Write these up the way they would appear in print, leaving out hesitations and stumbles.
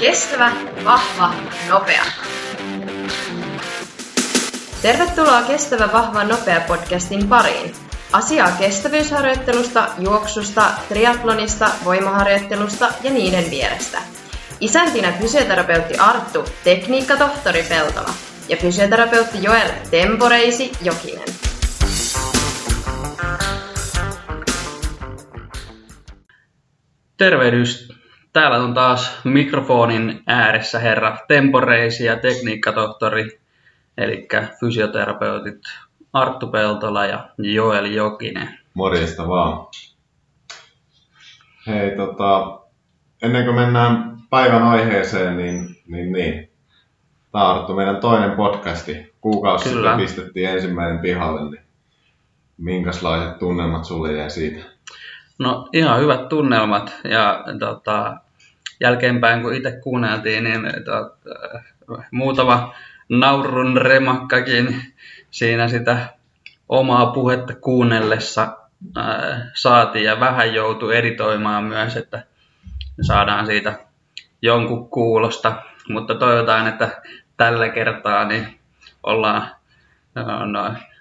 Kestävä, vahva, nopea. Tervetuloa Kestävä, vahva, nopea -podcastin pariin. Asiaa kestävyysharjoittelusta, juoksusta, triatlonista, voimaharjoittelusta ja niiden vierestä. Isäntinä fysioterapeutti Arttu, tekniikkatohtori Peltola ja fysioterapeutti Joel Temporeisi-Jokinen. Tervehdys. Täällä on taas mikrofonin ääressä herra Temporeisi ja tekniikkatohtori, eli fysioterapeutit Arttu Peltola ja Joel Jokinen. Morjesta vaan. Hei, ennen kuin mennään päivän aiheeseen, niin. Tämä on Arttu, meidän toinen podcasti. Kuukausi sitten pistettiin ensimmäinen pihalle, niin minkälaiset tunnelmat sulle jäi siitä? No ihan hyvät tunnelmat ja jälkeenpäin kun itse kuunneltiin, niin muutama naurun remakkakin siinä sitä omaa puhetta kuunnellessa saatiin ja vähän joutui editoimaan myös, että saadaan siitä jonkun kuulosta, mutta toivotaan, että tällä kertaa niin ollaan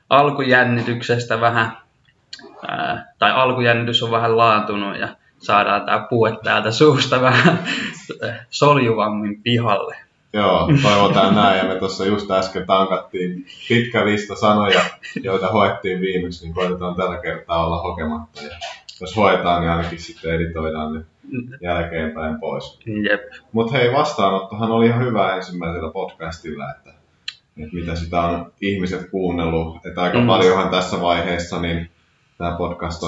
alkujännityksestä vähän tai alkujännitys on vähän laantunut ja saadaan tämä puhe täältä suusta vähän soljuvammin pihalle. Joo, toivotaan näin. Ja me tuossa just äsken tankattiin pitkä lista sanoja, joita hoettiin viimeksi, niin koitetaan tällä kertaa olla hokematta. Ja jos hoetaan, niin ainakin sitten editoidaan ne jälkeenpäin pois. Mutta hei, vastaanottohan oli ihan hyvä ensimmäisellä podcastilla, että mitä sitä on ihmiset kuunnellut. Että aika paljonhan tässä vaiheessa niin tämä podcast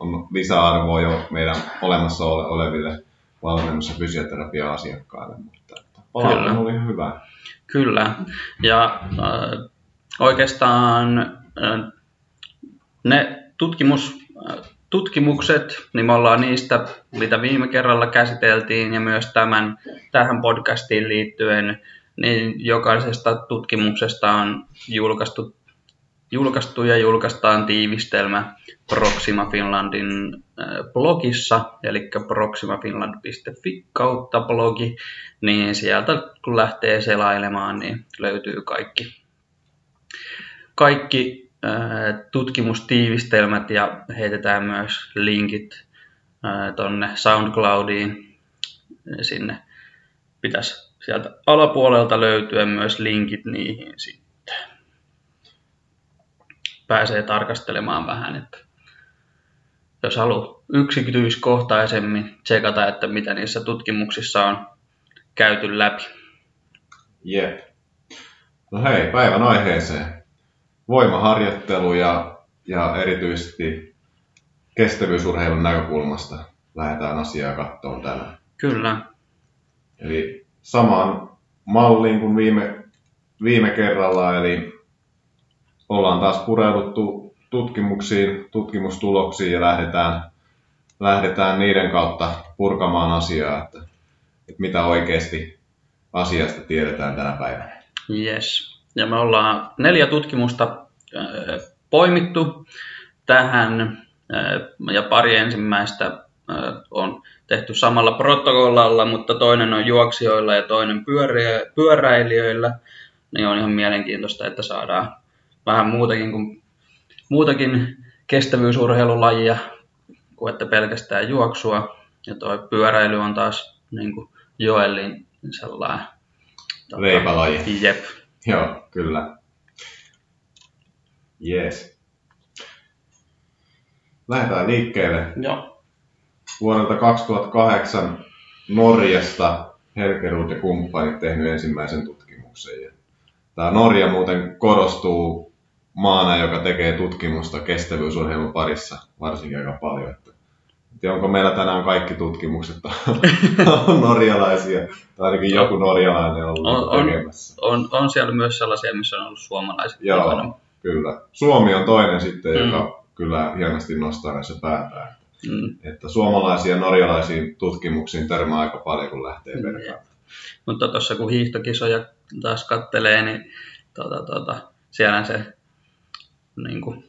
on lisäarvoa jo meidän olemassa oleville valmennus- ja fysioterapia-asiakkaille, mutta palautteen oli ihan hyvä. Kyllä, ja oikeastaan ne tutkimukset, niin me ollaan niistä, mitä viime kerralla käsiteltiin, ja myös tähän podcastiin liittyen, niin jokaisesta tutkimuksesta on julkaistu ja julkaistaan tiivistelmä Proxima Finlandin blogissa, eli proximafinland.fi kautta blogi, niin sieltä kun lähtee selailemaan, niin löytyy kaikki tutkimustiivistelmät ja heitetään myös linkit tonne SoundCloudiin. Sinne pitäisi sieltä alapuolelta löytyä myös linkit niihin sitten. Pääsee tarkastelemaan vähän, että jos haluaa yksityiskohtaisemmin tsekata, että mitä niissä tutkimuksissa on käyty läpi. Jep. No hei, päivän aiheeseen. Voimaharjoittelu ja erityisesti kestävyysurheilun näkökulmasta lähdetään asiaa katsomaan tänään. Kyllä. Eli samaan malliin kuin viime kerralla, eli ollaan taas pureuduttu tutkimuksiin, tutkimustuloksiin ja lähdetään niiden kautta purkamaan asiaa, että mitä oikeasti asiasta tiedetään tänä päivänä. Yes. Ja me ollaan 4 tutkimusta poimittu tähän ja pari ensimmäistä on tehty samalla protokollalla, mutta toinen on juoksijoilla ja toinen pyöräilijöillä. Niin on ihan mielenkiintoista, että saadaan vähän muutakin kestävyysurheilulajia kuin että pelkästään juoksua. Ja tuo pyöräily on taas niin kuin Joelin sellainen leipälaji. Jep. Joo, kyllä. Jees. Lähdetään liikkeelle. Joo. Vuodelta 2008 Norjasta Helgerud ja kumppanit tehnyt ensimmäisen tutkimuksen. Tämä Norja muuten korostuu maana, joka tekee tutkimusta kestävyysurheilun parissa varsinkin aika paljon. Että onko meillä tänään kaikki tutkimukset on norjalaisia, tai ainakin joku norjalainen on ollut tekemässä. On siellä myös sellaisia, missä on ollut suomalaiset. Joo, mukana. Kyllä. Suomi on toinen sitten, joka kyllä hienosti nostaa näissä päätään. Että suomalaisiin ja norjalaisiin tutkimuksiin törmää aika paljon, kun lähtee verkaamaan. Mutta tuossa kun hiihtokisoja taas kattelee, niin siellä se niin kuin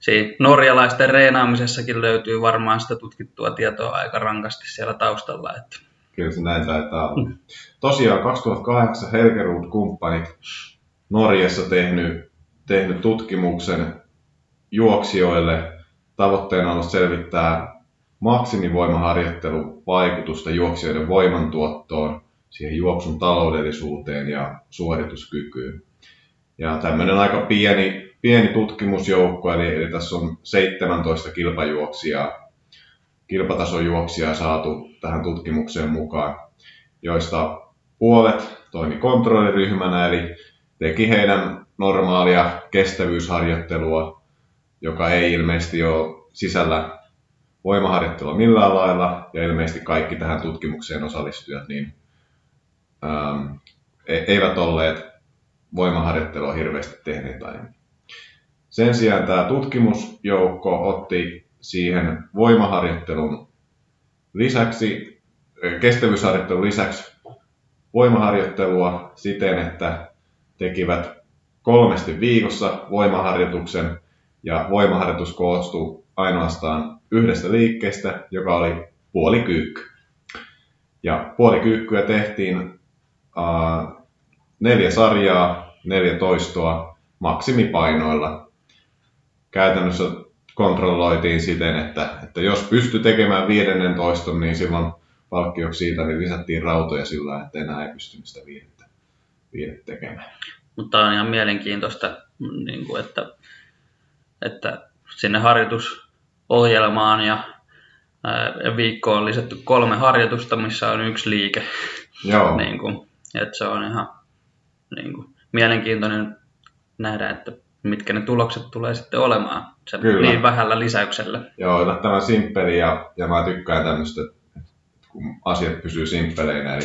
Siinä norjalaisten reenaamisessakin löytyy varmaan sitä tutkittua tietoa aika rankasti siellä taustalla. Että. Kyllä se näin taitaa olla. Tosiaan 2008 Helgerud-kumppanit Norjassa tehnyt tutkimuksen juoksijoille. Tavoitteena on ollut selvittää maksimivoimaharjoittelun vaikutusta juoksijoiden voimantuottoon, siihen juoksun taloudellisuuteen ja suorituskykyyn. Ja tämmöinen aika pieni tutkimusjoukko, eli tässä on 17 kilpatasojuoksijaa saatu tähän tutkimukseen mukaan, joista puolet toimi kontrolliryhmänä, eli teki heidän normaalia kestävyysharjoittelua, joka ei ilmeisesti ole sisällä voimaharjoittelua millään lailla, ja ilmeisesti kaikki tähän tutkimukseen osallistujat niin, eivät olleet voimaharjoittelua hirveästi tehneet aiemmin. Sen sijaan tämä tutkimusjoukko otti siihen voimaharjoittelun lisäksi, kestävyysharjoittelun lisäksi voimaharjoittelua siten, että tekivät 3 viikossa voimaharjoituksen, ja voimaharjoitus koostui ainoastaan 1 liikkeestä, joka oli puolikyykky. Ja puolikyykkyä tehtiin 4 sarjaa, 4 toistoa maksimipainoilla. Käytännössä kontrolloitiin siten, että jos pystyi tekemään 5. toiston, niin silloin palkkioksi siitä niin lisättiin rautoja sillä, että enää ei pystynyt sitä 5 tekemään. Mutta on ihan mielenkiintoista, niin kuin että sinne harjoitusohjelmaan ja viikkoon on lisätty 3 harjoitusta, missä on 1 liike. Joo. Niin kuin, että se on ihan niin kuin mielenkiintoinen nähdä, että mitkä ne tulokset tulee sitten olemaan niin vähällä lisäyksellä. Joo, yllättävän simppeli ja mä tykkään tämmöistä, kun asiat pysyy simppeleinä. Eli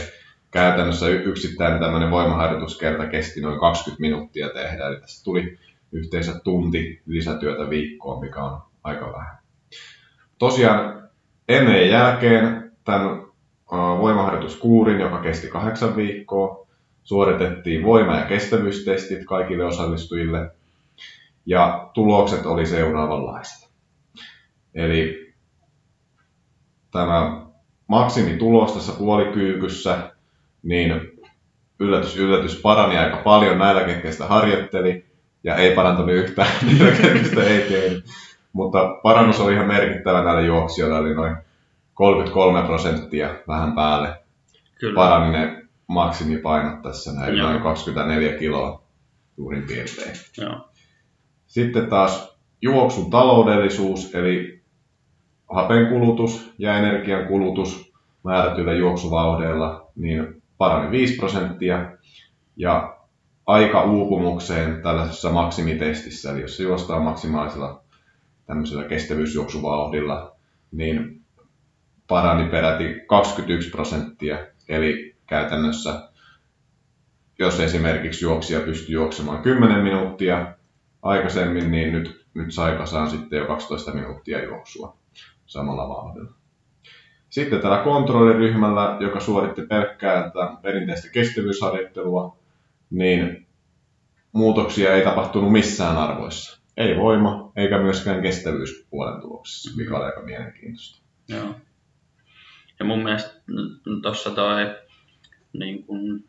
käytännössä yksittäinen tämmöinen voimaharjoituskerta kesti noin 20 minuuttia tehdä. Eli tässä tuli yhteensä tunti lisätyötä viikkoon, mikä on aika vähän. Tosiaan ennen ja jälkeen tämän voimaharjoituskuurin, joka kesti 8 viikkoa, suoritettiin voima- ja kestävyystestit kaikille osallistujille. Ja tulokset oli seuraavanlaista. Eli tämä maksimitulos tässä puolikyykyssä, niin yllätys parani aika paljon näillä, ketkä sitä harjoitteli, ja ei parantunut yhtään, ketkä ei tehnyt. Mutta parannus oli ihan merkittävä näillä juoksijoilla, eli noin 33%, vähän päälle. Kyllä. Parani ne maksimipainot tässä näin, noin 24 kiloa suurin piirtein. Joo. Sitten taas juoksun taloudellisuus, eli hapenkulutus ja energiankulutus määrätyillä juoksuvauhdeilla, niin parani 5%. Ja aika uupumukseen tällaisessa maksimitestissä, eli jos se juostaa maksimaalisella tämmöisellä kestävyysjuoksuvauhdilla, niin parani peräti 21%. Eli käytännössä, jos esimerkiksi juoksija pystyy juoksemaan 10 minuuttia aikaisemmin, niin nyt saan sitten jo 12 minuuttia juoksua samalla vauhdilla. Sitten tällä kontrolliryhmällä, joka suoritti pelkkää perinteistä kestävyysharjoittelua, niin muutoksia ei tapahtunut missään arvoissa. Ei voima, eikä myöskään kestävyyspuolen tuloksessa, mikä oli aika mielenkiintoista. Joo. Ja mun mielestä tuossa toi niin kun,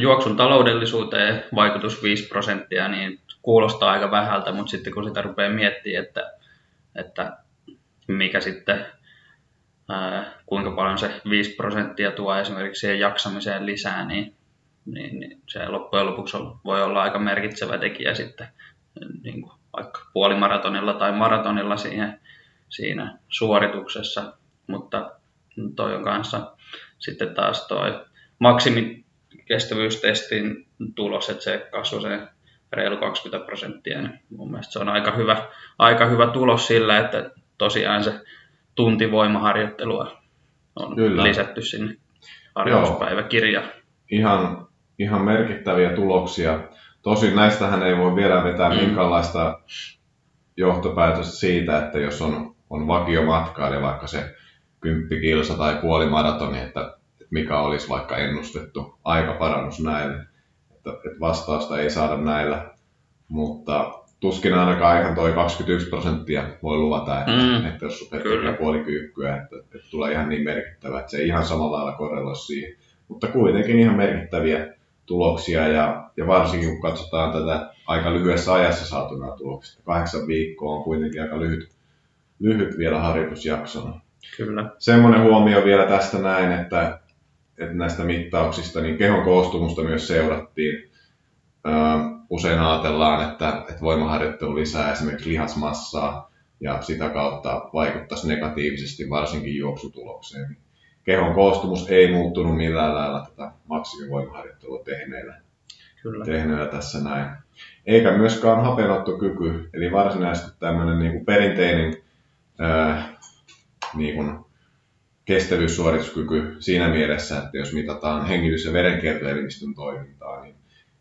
juoksun taloudellisuuteen vaikutus 5%, niin kuulostaa aika vähältä, mutta sitten kun sitä rupeaa miettimään, että mikä sitten, kuinka paljon se 5% tuo esimerkiksi siihen jaksamiseen lisää, niin se loppujen lopuksi voi olla aika merkitsevä tekijä sitten niin kuin vaikka puolimaratonilla tai maratonilla siinä suorituksessa, mutta toi on kanssa sitten taas toi maksimi kestävyystestin tulos, että se kasvoi se reilu 20%, niin mun mielestä se on aika hyvä tulos sillä, että tosiaan se tunti voimaharjoittelua on Kyllä. lisätty sinne harjoituspäiväkirjaan. Ihan merkittäviä tuloksia. Tosin näistähän ei voi vielä vetää minkäänlaista johtopäätöstä siitä, että jos on vakiomatka, eli vaikka se 10 kilsa tai puolimaratoni, että mikä olisi vaikka ennustettu aikaparannus näille, että vastausta ei saada näillä, mutta tuskin ainakaan ihan toi 21% voi luvata, että jos superkyykkyä puolikyykkyä, että tulee ihan niin merkittävä, että se ei ihan samalla lailla korreloi siihen. Mutta kuitenkin ihan merkittäviä tuloksia ja varsinkin kun katsotaan tätä aika lyhyessä ajassa saatunaa tuloksista. 8 viikkoa on kuitenkin aika lyhyt vielä harjoitusjaksona. Kyllä. Semmoinen huomio vielä tästä näin, että näistä mittauksista niin kehon koostumusta myös seurattiin. Usein ajatellaan, että voimaharjoittelu lisää esimerkiksi lihasmassaa ja sitä kautta vaikuttaisi negatiivisesti varsinkin juoksutulokseen. Kehon koostumus ei muuttunut millään lailla tätä maksimivoimaharjoittelua tehneellä tässä näin. Eikä myöskään hapenottokyky, eli varsinaisesti tämmöinen niin kuin perinteinen niin kuin kestävyyssuorituskyky siinä mielessä, että jos mitataan hengitys- ja verenkiertoelimistön toimintaa,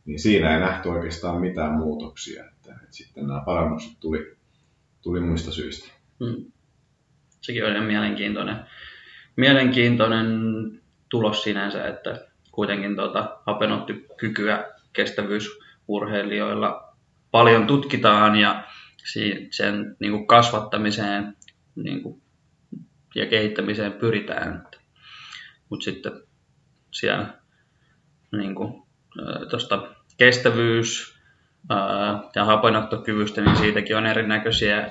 niin siinä ei nähty oikeastaan mitään muutoksia. Että sitten nämä parannukset tuli muista syistä. Sekin on mielenkiintoinen tulos sinänsä, että kuitenkin hapenottokykyä kestävyysurheilijoilla paljon tutkitaan ja sen niin kuin kasvattamiseen niin kuin, ja kehittämiseen pyritään. Mutta sitten siellä niin kuin, tuosta kestävyys ja hapenottokyvystä, niin siitäkin on erinäköisiä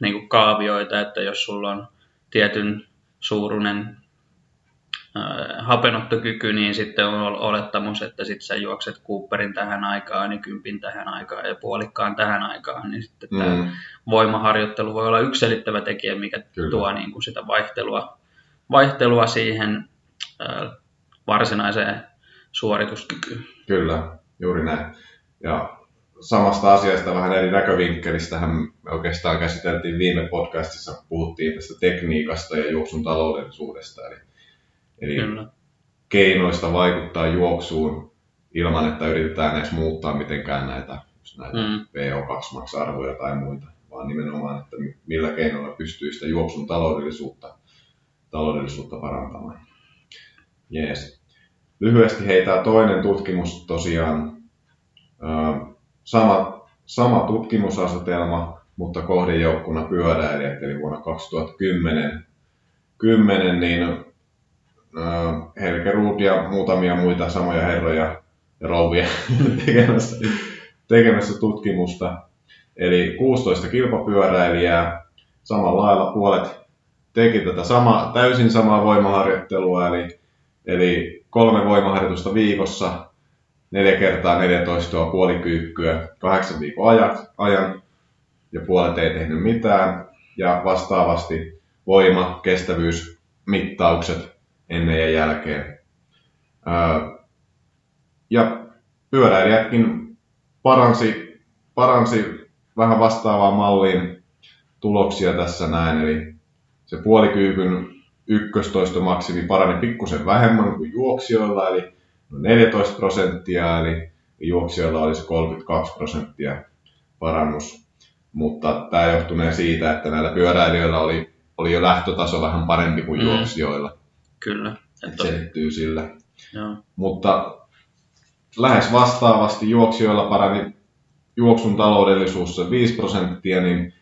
niin kuin kaavioita, että jos sulla on tietyn suuruinen hapenottokyky, niin sitten on olettamus, että sitten sä juokset Cooperin tähän aikaan ja kympin tähän aikaan ja puolikkaan tähän aikaan, niin sitten tämä voimaharjoittelu voi olla yksi selittävä tekijä, mikä tuo niin kuin sitä vaihtelua siihen varsinaiseen suorituskykyyn. Kyllä, juuri näin. Ja samasta asiasta vähän eri näkövinkkelistähän me oikeastaan käsiteltiin viime podcastissa, puhuttiin tästä tekniikasta ja juoksun taloudellisuudesta, eli keinoista vaikuttaa juoksuun ilman, että yritetään edes muuttaa mitenkään näitä VO2-max-arvoja tai muita, vaan nimenomaan, että millä keinoilla pystyy sitä juoksun taloudellisuutta parantamaan. Jees. Lyhyesti heitää toinen tutkimus tosiaan. Sama tutkimusasetelma, mutta kohdejoukkona pyöräilijät, eli vuonna 2010 niin Helgerud ja muutamia muita samoja herroja ja rouvia tekemässä tutkimusta. Eli 16 kilpapyöräilijää, samalla lailla puolet teki tätä täysin samaa voimaharjoittelua, eli 3 voimaharjoitusta viikossa, 4 kertaa 14 puolikyykkyä 8 viikon ajan ja puolet ei tehnyt mitään. Ja vastaavasti voima, kestävyysmittaukset ennen ja jälkeen. Ja pyöräilijätkin paransi vähän vastaavaan malliin tuloksia tässä näin. Eli se puolikyykyn ykköstoistomaksimi parani pikkusen vähemmän kuin juoksijoilla, eli 14%, eli juoksijoilla olisi 32% parannus. Mutta tämä johtunee siitä, että näillä pyöräilijöillä oli jo lähtötaso vähän parempi kuin juoksijoilla. Kyllä. Se selittyy sillä. Joo. Mutta lähes vastaavasti juoksijoilla parani juoksun taloudellisuus se 5%, niin 4,7%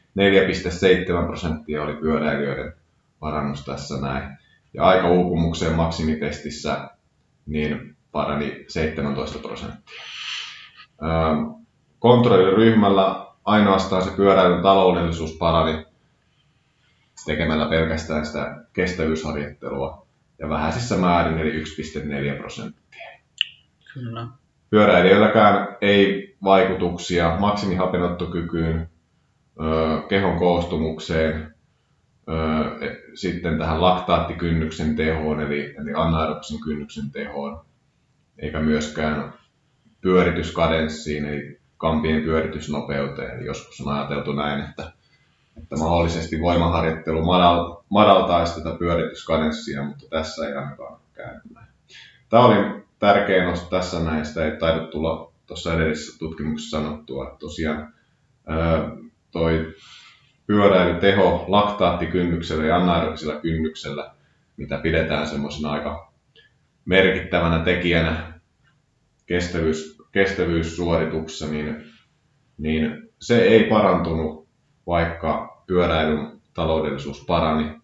oli pyöräilijöiden parannus tässä näin. Ja aikaupumukseen maksimitestissä niin parani 17%. Kontrolliryhmällä ainoastaan se pyöräilyn taloudellisuus parani tekemällä pelkästään sitä kestävyysharjoittelua ja vähäisissä määrin, eli 1,4%. Kyllä. Pyöräilijöilläkään ei vaikutuksia maksimihapenottokykyyn, kehon koostumukseen, sitten tähän laktaattikynnyksen tehoon, eli anaerobisen kynnyksen tehoon, eikä myöskään pyörityskadenssiin, eli kampien pyöritysnopeuteen. Eli joskus on ajateltu näin, että mahdollisesti voimaharjoittelu madaltaisi tätä pyörityskadenssia, mutta tässä ei ainakaan käynyt näin. Tämä oli tärkein nosto tässä näin, sitä ei taidu tulla tuossa edellisessä tutkimuksessa sanottua, että tosiaan toi pyöräilyteho laktaatikynnyksellä ja anaerobisella kynnyksellä, mitä pidetään semmoisena aika merkittävänä tekijänä kestävyyssuorituksessa, niin se ei parantunut, vaikka pyöräilyn taloudellisuus parani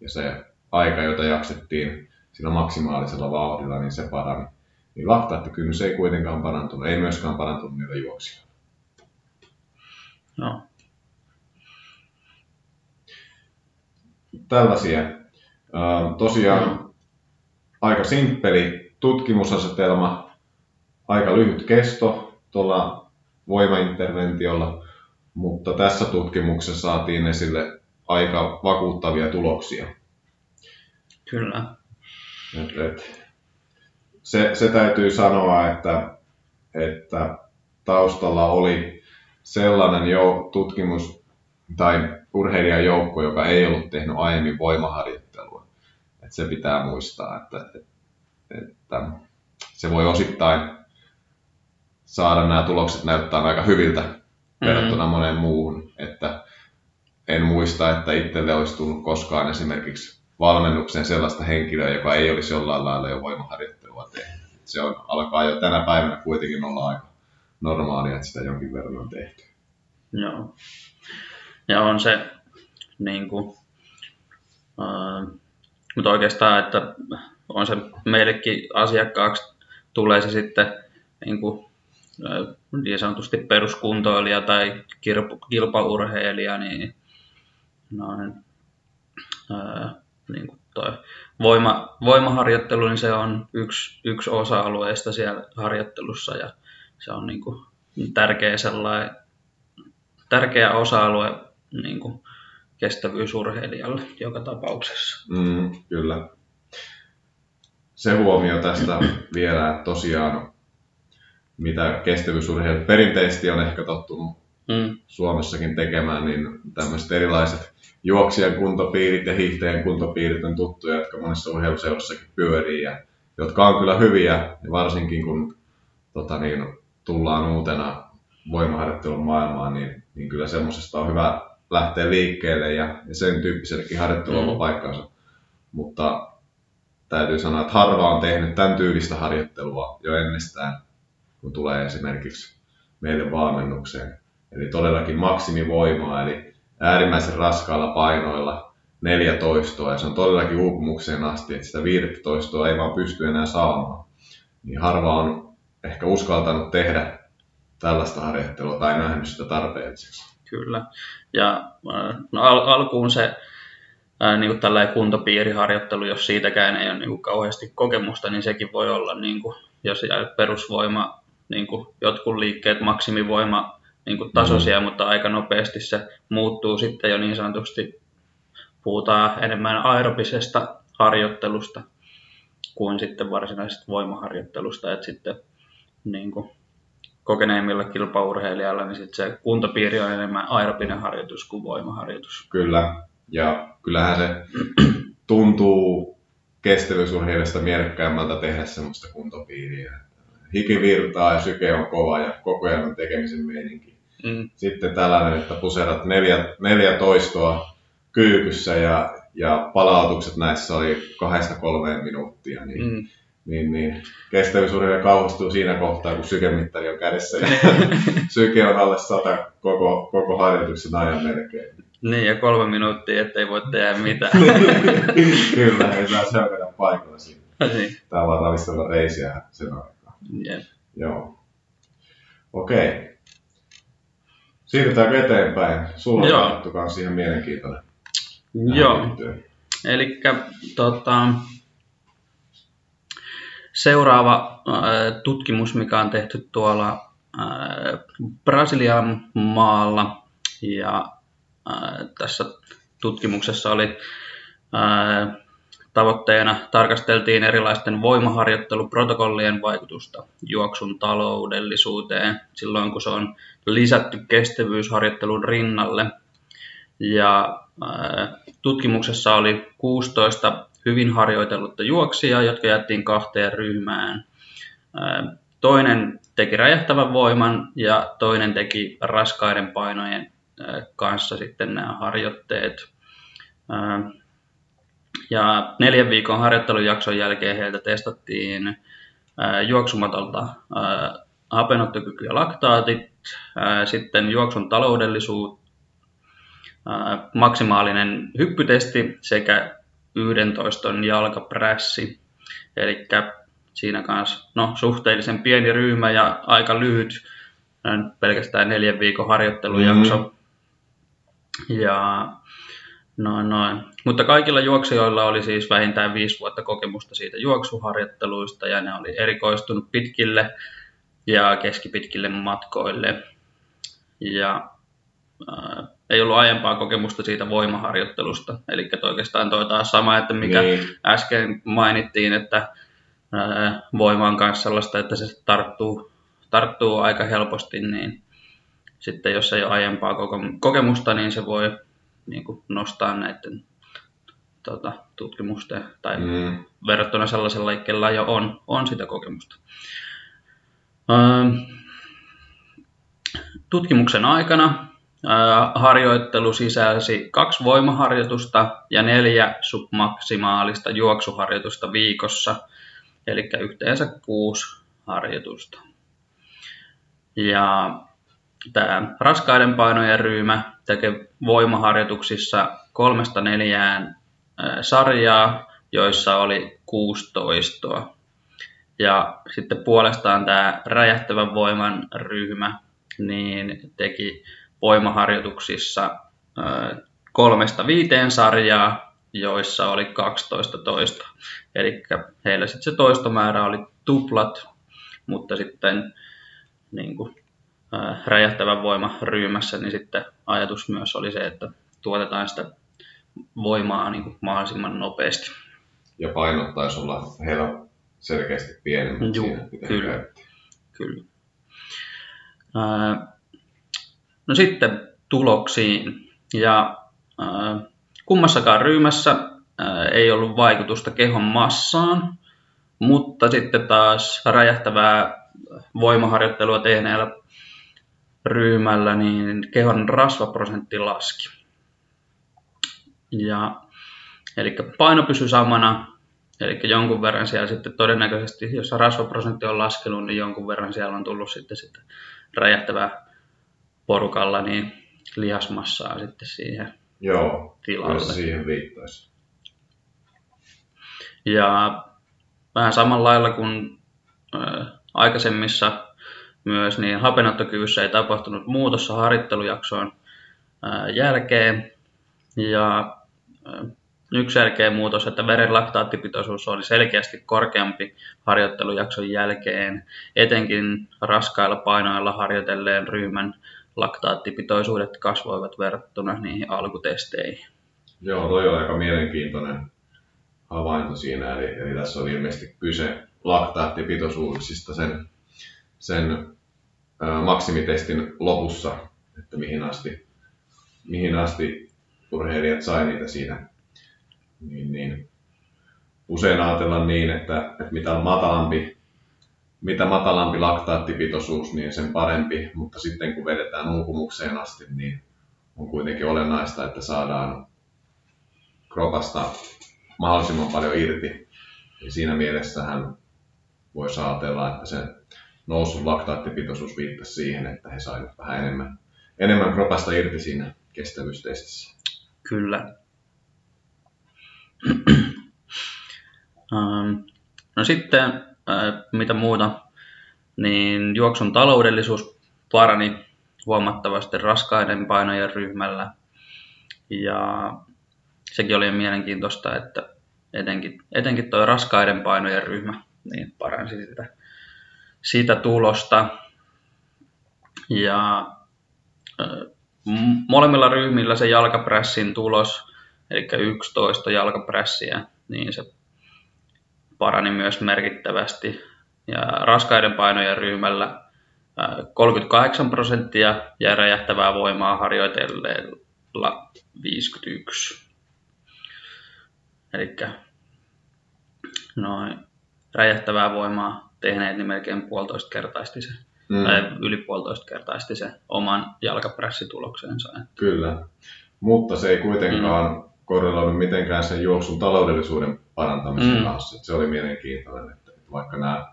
ja se aika, jota jaksettiin sillä maksimaalisella vauhdilla, niin se parani. Niin laktaattikynnys ei kuitenkaan parantunut, ei myöskään parantunut niillä juoksijoilla. No. Tällaisia. Tosiaan aika simppeli tutkimusasetelma, aika lyhyt kesto tuolla voimainterventiolla, mutta tässä tutkimuksessa saatiin esille aika vakuuttavia tuloksia. Kyllä. Se täytyy sanoa, että taustalla oli sellainen tutkimus tai urheilijajoukko, joka ei ollut tehnyt aiemmin voimaharjoittelua. Et se pitää muistaa, että se voi osittain saada nämä tulokset näyttää aika hyviltä verrattuna moneen muuhun. Että en muista, että itselle olisi tullut koskaan esimerkiksi valmennukseen sellaista henkilöä, joka ei olisi jollain lailla jo voimaharjoittelua tehnyt. Se alkaa jo tänä päivänä kuitenkin olla aika normaalia, että sitä jonkin verran on tehty. Joo. Ja on se, niin kuin, mutta oikeastaan, että on se meillekin asiakkaaksi, tulee se sitten niin kuin, niin sanotusti peruskuntoilija tai kilpaurheilija, niin noin, niin kuin toi voimaharjoittelu, niin se on yksi osa-alueista siellä harjoittelussa ja se on niin kuin tärkeä sellainen, tärkeä osa-alue niin kuin kestävyysurheilijalle joka tapauksessa. Kyllä. Se huomio tästä vielä, että tosiaan mitä kestävyysurheilijat perinteisesti on ehkä tottunut Suomessakin tekemään, niin tämmöiset erilaiset juoksijan kuntopiirit ja hiihtäjän kuntopiirit on tuttuja, jotka monessa urheiluseurassakin pyörii ja jotka on kyllä hyviä, ja varsinkin kun tullaan uutena voimaharjoittelun maailmaan, niin kyllä semmoisesta on hyvä lähteä liikkeelle ja sen tyyppisellekin harjoittelulla on paikkansa. Mutta täytyy sanoa, että harva on tehnyt tämän tyylistä harjoittelua jo ennestään, kun tulee esimerkiksi meille valmennukseen. Eli todellakin maksimivoimaa, eli äärimmäisen raskailla painoilla 4 toistoa, ja se on todellakin uupumukseen asti, että sitä 5 toistoa ei vaan pysty enää saamaan. Niin harva on ehkä uskaltanut tehdä tällaista harjoittelua tai nähnyt sitä tarpeelliseksi. Kyllä. Ja no, alkuun se niin kuin tällainen kuntopiiriharjoittelu, jos siitäkään ei ole niin kuin kauheasti kokemusta, niin sekin voi olla, niin kuin, jos perusvoima, niin kuin jotkut liikkeet, maksimivoima niin kuin tasoisia, mutta aika nopeasti se muuttuu sitten jo niin sanotusti, puhutaan enemmän aerobisesta harjoittelusta kuin sitten varsinaisesta voimaharjoittelusta, että sitten niin kuin kokeneimmilla kilpaurheilijalla, niin sitten se kuntopiiri on enemmän aerobinen harjoitus kuin voimaharjoitus. Kyllä, ja kyllähän se tuntuu kestävyysurheilijasta mielekkäämmältä tehdä semmoista kuntopiiriä. Hiki virtaa ja syke on kova ja koko ajan on tekemisen meininki. Sitten tällainen, että puserat 4 toistoa kyykyssä ja palautukset näissä oli 2-3 minuuttia, niin kestävyysurheilija kauhostuu siinä kohtaa, kun sykemittari on kädessä ja syke on alle 100 koko harjoituksen ajan melkein. Niin, ja 3 minuuttia, ettei voi tehdä mitään. Kyllä, ei saa söydä paikalla siinä. Tää vaan ravistella reisiä sen aikaa. Jep. Joo. Okei. Siirrytäänkö eteenpäin? Sulla on juttu kanssa ihan mielenkiintoinen. Joo. Elikkä seuraava tutkimus, mikä on tehty tuolla Brasilian maalla, ja tässä tutkimuksessa oli tavoitteena tarkasteltiin erilaisten voimaharjoitteluprotokollien vaikutusta juoksun taloudellisuuteen silloin, kun se on lisätty kestävyysharjoittelun rinnalle. Ja tutkimuksessa oli 16 hyvin harjoitellutta juoksijaa, jotka jättiin 2 ryhmään. Toinen teki räjähtävän voiman ja toinen teki raskaiden painojen kanssa sitten nämä harjoitteet. Ja 4 viikon harjoittelujakson jälkeen heiltä testattiin juoksumatolta hapenottokyky ja laktaatit, sitten juoksun taloudellisuus, maksimaalinen hyppytesti sekä 11 jalkaprässi. Eli siinä kanssa suhteellisen pieni ryhmä ja aika lyhyt, pelkästään 4 viikon harjoittelujakso. Ja noin. Mutta kaikilla juoksijoilla oli siis vähintään 5 vuotta kokemusta siitä juoksuharjoitteluista ja ne oli erikoistunut pitkille ja keskipitkille matkoille. Ja ei ollut aiempaa kokemusta siitä voimaharjoittelusta. Eli oikeastaan toi taas sama, että mikä äsken mainittiin, että voima on myös sellaista, että se tarttuu aika helposti, niin sitten jos ei ole aiempaa kokemusta, niin se voi niin kuin nostaa näiden tutkimusten tai verrattuna sellaisella, jolla jo on sitä kokemusta. Tutkimuksen aikana harjoittelu sisälsi 2 voimaharjoitusta ja 4 submaksimaalista juoksuharjoitusta viikossa, eli yhteensä 6 harjoitusta. Ja tämä raskaiden painojen ryhmä tekee voimaharjoituksissa 3-4 sarjaa, joissa oli 6 toistoa. Ja sitten puolestaan tämä räjähtävän voiman ryhmä niin teki voimaharjoituksissa 3-5 sarjaa, joissa oli 12 toistoa. Eli heillä sitten se toistomäärä oli tuplat, mutta sitten niin kuin räjähtävän voimaryhmässä, niin sitten ajatus myös oli se, että tuotetaan sitä voimaa niin kuin mahdollisimman nopeasti. Ja painot taisi olla heillä selkeästi pienemmät siinä, mitä Kyllä. No sitten tuloksiin. Ja kummassakaan ryhmässä ei ollut vaikutusta kehon massaan, mutta sitten taas räjähtävää voimaharjoittelua tehneellä ryhmällä niin kehon rasvaprosentti laski. Ja, eli paino pysyi samana, eli jonkun verran siellä sitten todennäköisesti, jos rasvaprosentti on laskenut, niin jonkun verran siellä on tullut sitten räjähtävää porukalla niin lihasmassaa sitten siihen tilalle. Joo, siihen viittaisi. Ja vähän samalla lailla kuin aikaisemmissa myös niin hapenottokyvyssä ei tapahtunut muutosta harjoittelujakson jälkeen. Ja yksi selkeä muutos, että veren laktaattipitoisuus oli selkeästi korkeampi harjoittelujakson jälkeen, etenkin raskailla painoilla harjoitelleen ryhmän laktaattipitoisuudet kasvoivat verrattuna niihin alkutesteihin. Joo, toi on aika mielenkiintoinen havainto siinä, eli tässä on ilmeisesti kyse laktaattipitoisuuksista sen maksimitestin lopussa, että mihin asti urheilijat sai niitä siinä. Niin. Usein ajatellaan niin, että mitä matalampi laktaattipitoisuus, niin sen parempi, mutta sitten kun vedetään uupumukseen asti, niin on kuitenkin olennaista, että saadaan kropasta mahdollisimman paljon irti. Ja siinä mielessähän voi ajatella, että se noussut laktaattipitoisuus viittasi siihen, että he saivat vähän enemmän kropasta irti siinä kestävyystestissä. Kyllä. No sitten, mitä muuta, niin juoksun taloudellisuus parani huomattavasti raskaiden painojen ryhmällä. Ja sekin oli mielenkiintoista, että etenkin tuo raskaiden painojen ryhmä niin paransi sitä tulosta. Ja molemmilla ryhmillä se jalkaprässin tulos, eli 11 jalkaprässiä, niin se parani myös merkittävästi. Ja raskaiden painojen ryhmällä 38% ja räjähtävää voimaa harjoitelleilla 51. Eli noin räjähtävää voimaa tehneet, niin melkein puolitoistakertaisesti se, tai yli puolitoistakertaisesti se oman jalkaprässitulokseensa. Kyllä, mutta se ei kuitenkaan korreloidu mitenkään sen juoksun taloudellisuuden parantamisen kanssa. Se oli mielenkiintoinen, että vaikka nämä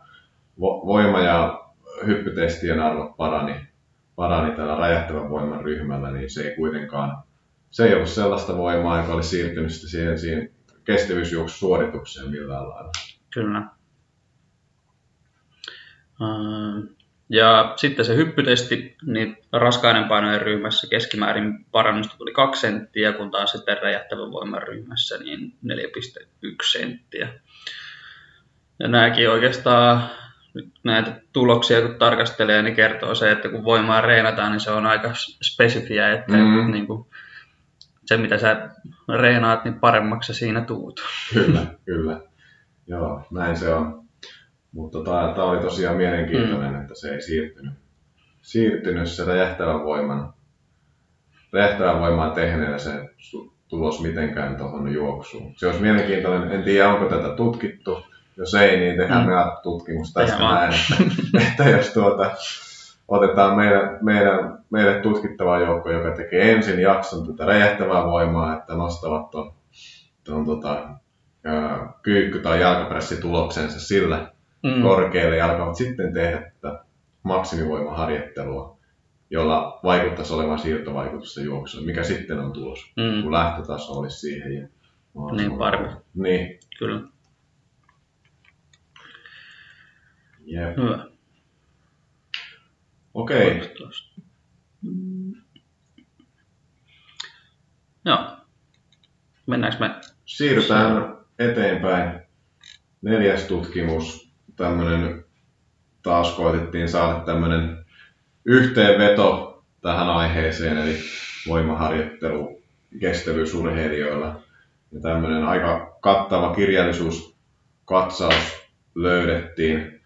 voima- ja hyppytestien arvot parani tällä räjähtävän voiman ryhmällä, niin se ei ollut sellaista voimaa, joka oli siirtynyt siihen kestävyysjuoksusuoritukseen millään lailla. Kyllä. Ja sitten se hyppytesti, niin raskaiden painojen ryhmässä keskimäärin parannusta tuli 2 senttiä, kun taas sitten räjähtävän voiman ryhmässä niin 4,1 senttiä. Ja nämäkin oikeastaan, näitä tuloksia kun tarkastelee, niin kertoo se, että kun voimaa reenataan, niin se on aika spesifiä, että niin kuin, se mitä sä reenaat, niin paremmaksi siinä tuut. Kyllä. Joo, näin se on. Mutta tämä oli tosiaan mielenkiintoinen, että se ei siirtynyt se räjähtävän voimaa tehneellä se tulos mitenkään tuohon juoksuun. Se olisi mielenkiintoinen, en tiedä onko tätä tutkittu, jos ei, niin tehdään meillä tutkimus tästä näin, että jos otetaan meille tutkittava joukko, joka tekee ensin jakson tätä räjähtävää voimaa, että nostavat kyykky- tai jalkapressituloksensa sillä korkealle ja alkavat sitten tehdä maksimivoimaharjoittelua, jolla vaikuttaisi olevan siirtovaikutusta juoksuun, mikä sitten on tulos, kun lähtötaso olisi siihen. Ja niin varmaan. Niin. Kyllä. Jep. Hyvä. Okei. Joo. Mennäänkö me? Siirrytään eteenpäin. 4. tutkimus. Tämmönen, taas koitettiin saada tämmöinen yhteenveto tähän aiheeseen, eli voimaharjoittelu kestävyysurheilijoilla. Ja tämmöinen aika kattava kirjallisuuskatsaus löydettiin.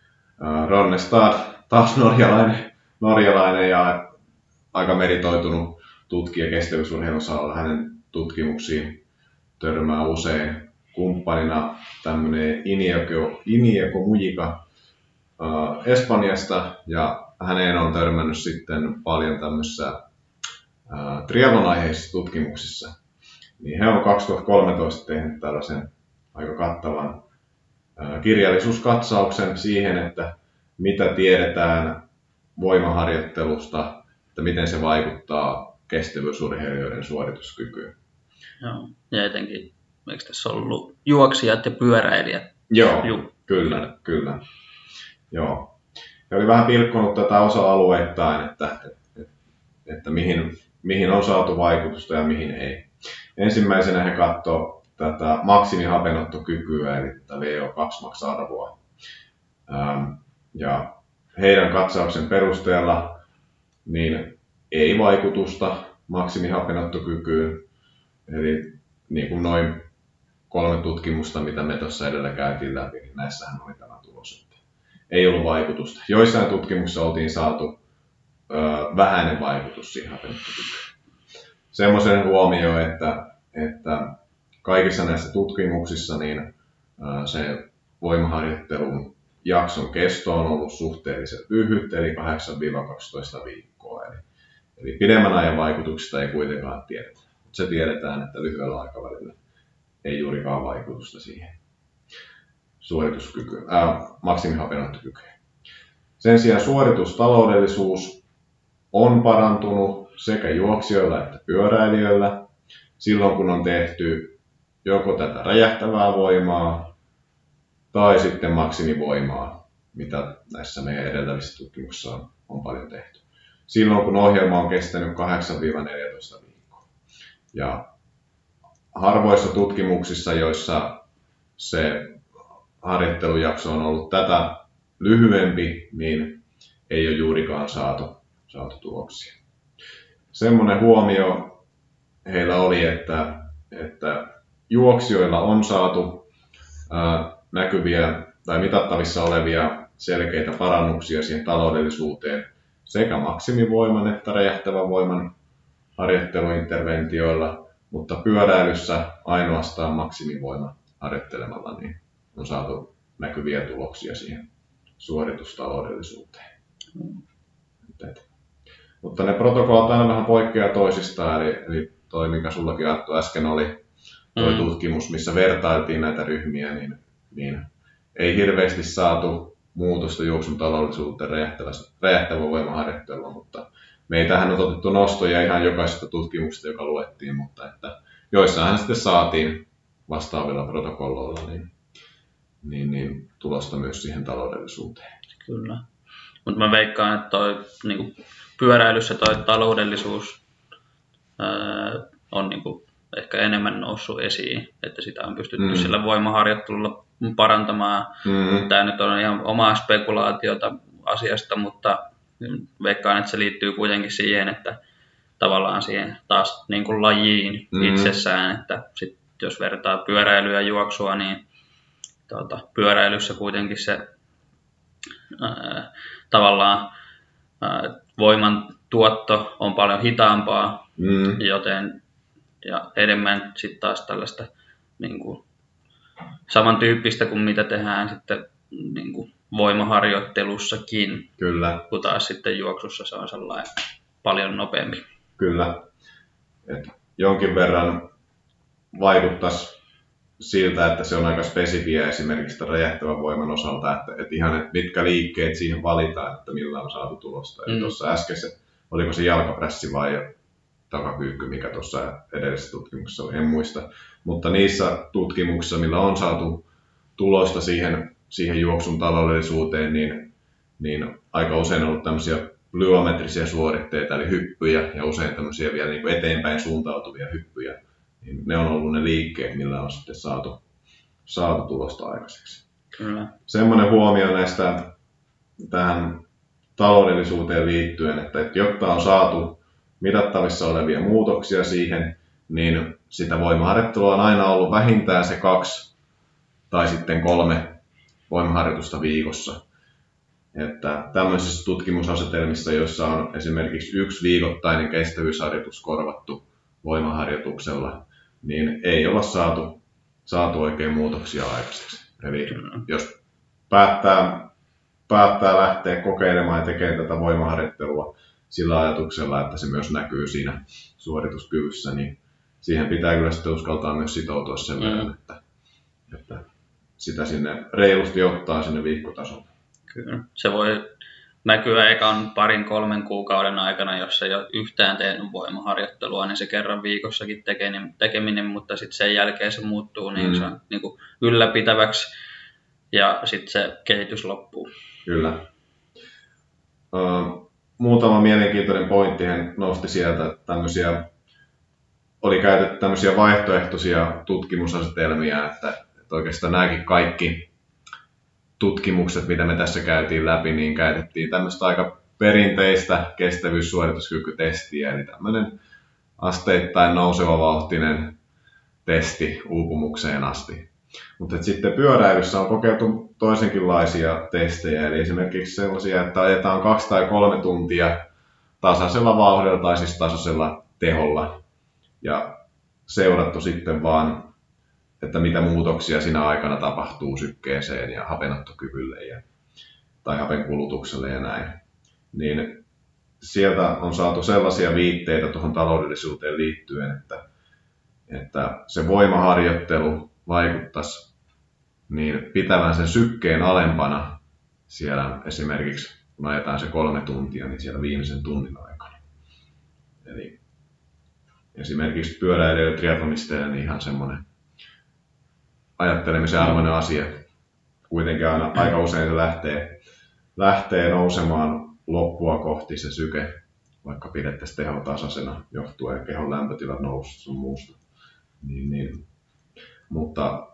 Ronnestad, taas norjalainen ja aika meritoitunut tutkija kestävyysurheilun saralla, hänen tutkimuksiin törmää usein kumppanina tämmöinen Iñigo Mujika Espanjasta, ja häneen on törmännyt sitten paljon tämmöisissä triathlon-aiheisissa tutkimuksissa. Niin he on 2013 tehnyt tällaisen aika kattavan kirjallisuuskatsauksen siihen, että mitä tiedetään voimaharjoittelusta, että miten se vaikuttaa kestävyysurheilijoiden suorituskykyyn. Joo, ja etenkin, eikö tässä ollut juoksijat ja pyöräilijät? Joo, kyllä. Joo. Ja oli vähän pilkkonut tätä osa-alueittain, että mihin on saatu vaikutusta ja mihin ei. Ensimmäisenä he katsovat tätä maksimihapenottokykyä, eli tätä VO2-max-arvoa. Ja heidän katsauksen perusteella niin ei vaikutusta maksimihapenottokykyyn, eli niin kuin noin 3 tutkimusta, mitä me tuossa edellä käytiin läpi, niin näissähän oli tämä tulos, että ei ollut vaikutusta. Joissain tutkimuksissa oltiin saatu vähäinen vaikutus siihen hapenottokykyyn. Semmoisen huomio, että kaikissa näissä tutkimuksissa niin se voimaharjoittelun jakson kesto on ollut suhteellisen lyhyt, eli 8-12 viikkoa. Eli pidemmän ajan vaikutuksista ei kuitenkaan tiedetä. Se tiedetään, että lyhyellä aikavälillä ei juurikaan vaikutusta siihen suorituskykyyn, maksimihapenottokykyyn. Sen sijaan suoritustaloudellisuus on parantunut sekä juoksijoilla että pyöräilijöillä silloin, kun on tehty joko tätä räjähtävää voimaa tai sitten maksimivoimaa, mitä näissä meidän edeltävissä tutkimuksissa on paljon tehty. Silloin kun ohjelma on kestänyt 8-14 viikkoa. Ja harvoissa tutkimuksissa, joissa se harjoittelujakso on ollut tätä lyhyempi, niin ei ole juurikaan saatu tuloksia. Semmoinen huomio heillä oli, että juoksijoilla on saatu näkyviä tai mitattavissa olevia selkeitä parannuksia siihen taloudellisuuteen sekä maksimivoiman että räjähtävän voiman harjoitteluinterventioilla, mutta pyöräilyssä ainoastaan maksimivoima harjoittelemalla niin on saatu näkyviä tuloksia siihen suoritustaloudellisuuteen. Mutta ne protokollat aina vähän poikkeaa toisistaan, eli toi mikä sullakin Arttu äsken oli, tuo tutkimus, missä vertailtiin näitä ryhmiä, niin ei hirveästi saatu muutosta juoksun taloudellisuuteen räjähtävä voimaharjoittelua, mutta meitähän on otettu nostoja ihan jokaisesta tutkimuksesta, joka luettiin, mutta että joissahan sitten saatiin vastaavilla protokolloilla niin tulosta myös siihen taloudellisuuteen. Kyllä. Mutta mä veikkaan, että toi niinku pyöräilyssä toi taloudellisuus on niinku ehkä enemmän noussut esiin, että sitä on pystytty sillä voimaharjoittelulla parantamaan. Mm. Tämä nyt on ihan omaa spekulaatiota asiasta, mutta veikkaan, että se liittyy kuitenkin siihen, että tavallaan siihen taas niin kuin lajiin itsessään, että sit jos vertaa pyöräilyä ja juoksua, niin pyöräilyssä kuitenkin se tavallaan voiman tuotto on paljon hitaampaa, joten ja enemmän sitten taas tällaista niin kuin samantyyppistä kuin mitä tehdään sitten niin kuin voimaharjoittelussakin. Kyllä. Kun taas sitten juoksussa se on sellainen paljon nopeampi. Kyllä. Et jonkin verran vaikuttaisi siltä, että se on aika spesifiä esimerkiksi räjähtävän voiman osalta, että ihan että mitkä liikkeet siihen valitaan, että millä on saatu tulosta. Ja tuossa äskeisessä, oliko se jalkapressi vai takakyykky, mikä tuossa edellisessä tutkimuksessa oli, en muista. Mutta niissä tutkimuksissa, millä on saatu tulosta siihen juoksun taloudellisuuteen, niin aika usein on ollut tämmöisiä plyometrisiä suoritteita, eli hyppyjä, ja usein tämmöisiä vielä niin kuin eteenpäin suuntautuvia hyppyjä. Niin ne on ollut ne liikkeet, millä on sitten saatu tulosta aikaiseksi. Kyllä. Semmoinen huomio näistä tähän taloudellisuuteen liittyen, että jotta on saatu mitattavissa olevia muutoksia siihen, niin sitä voimaharjoittelua on aina ollut vähintään se 2 tai sitten 3 voimaharjoitusta viikossa. Että tämmöisissä tutkimusasetelmissa, joissa on esimerkiksi 1 viikoittainen kestävyysharjoitus korvattu voimaharjoituksella, niin ei olla saatu oikein muutoksia aikaiseksi. Eli jos päättää lähteä kokeilemaan ja tekemään tätä voimaharjoittelua sillä ajatuksella, että se myös näkyy siinä suorituskyvyssä, niin siihen pitää kyllä sitten uskaltaa myös sitoutua sen verran, että sitä sinne reilusti ottaa sinne viikkotasolle. Kyllä. Se voi näkyä ekan 2-3 kuukauden aikana, jos ei ole yhtään tehnyt voimaharjoittelua, niin se kerran viikossakin tekeminen, mutta sitten sen jälkeen se muuttuu niin se on niin kuin ylläpitäväksi ja sitten se kehitys loppuu. Kyllä. Muutama mielenkiintoinen pointti hän nosti sieltä, että oli käytetty tämmöisiä vaihtoehtoisia tutkimusasetelmia, että oikeastaan nämäkin kaikki tutkimukset, mitä me tässä käytiin läpi, niin käytettiin tämmöistä aika perinteistä kestävyyssuorituskykytestiä, eli tämmöinen asteittain nouseva vauhtinen testi uupumukseen asti. Mutta sitten pyöräilyssä on kokeiltu toisenkinlaisia testejä, eli esimerkiksi sellaisia, että ajetaan 2 tai 3 tuntia tasaisella vauhdilla tai siis tasaisella teholla ja seurattu sitten vaan, että mitä muutoksia siinä aikana tapahtuu sykkeeseen ja hapenottokyvylle tai hapenkulutukselle ja näin. Niin sieltä on saatu sellaisia viitteitä tuohon taloudellisuuteen liittyen, että se voimaharjoittelu vaikuttaisi niin pitävän sen sykkeen alempana siellä esimerkiksi, kun ajetaan se 3 tuntia, niin siellä viimeisen tunnin aikana. Eli esimerkiksi pyöräilijöille ja triatlonisteille niin ihan semmoinen ajattelemisen arvoinen asia. Kuitenkin aina aika usein se lähtee nousemaan loppua kohti se syke, vaikka pidettäisiin teho tasaisena johtuen kehon lämpötilan noususta sun muusta. Niin. Mutta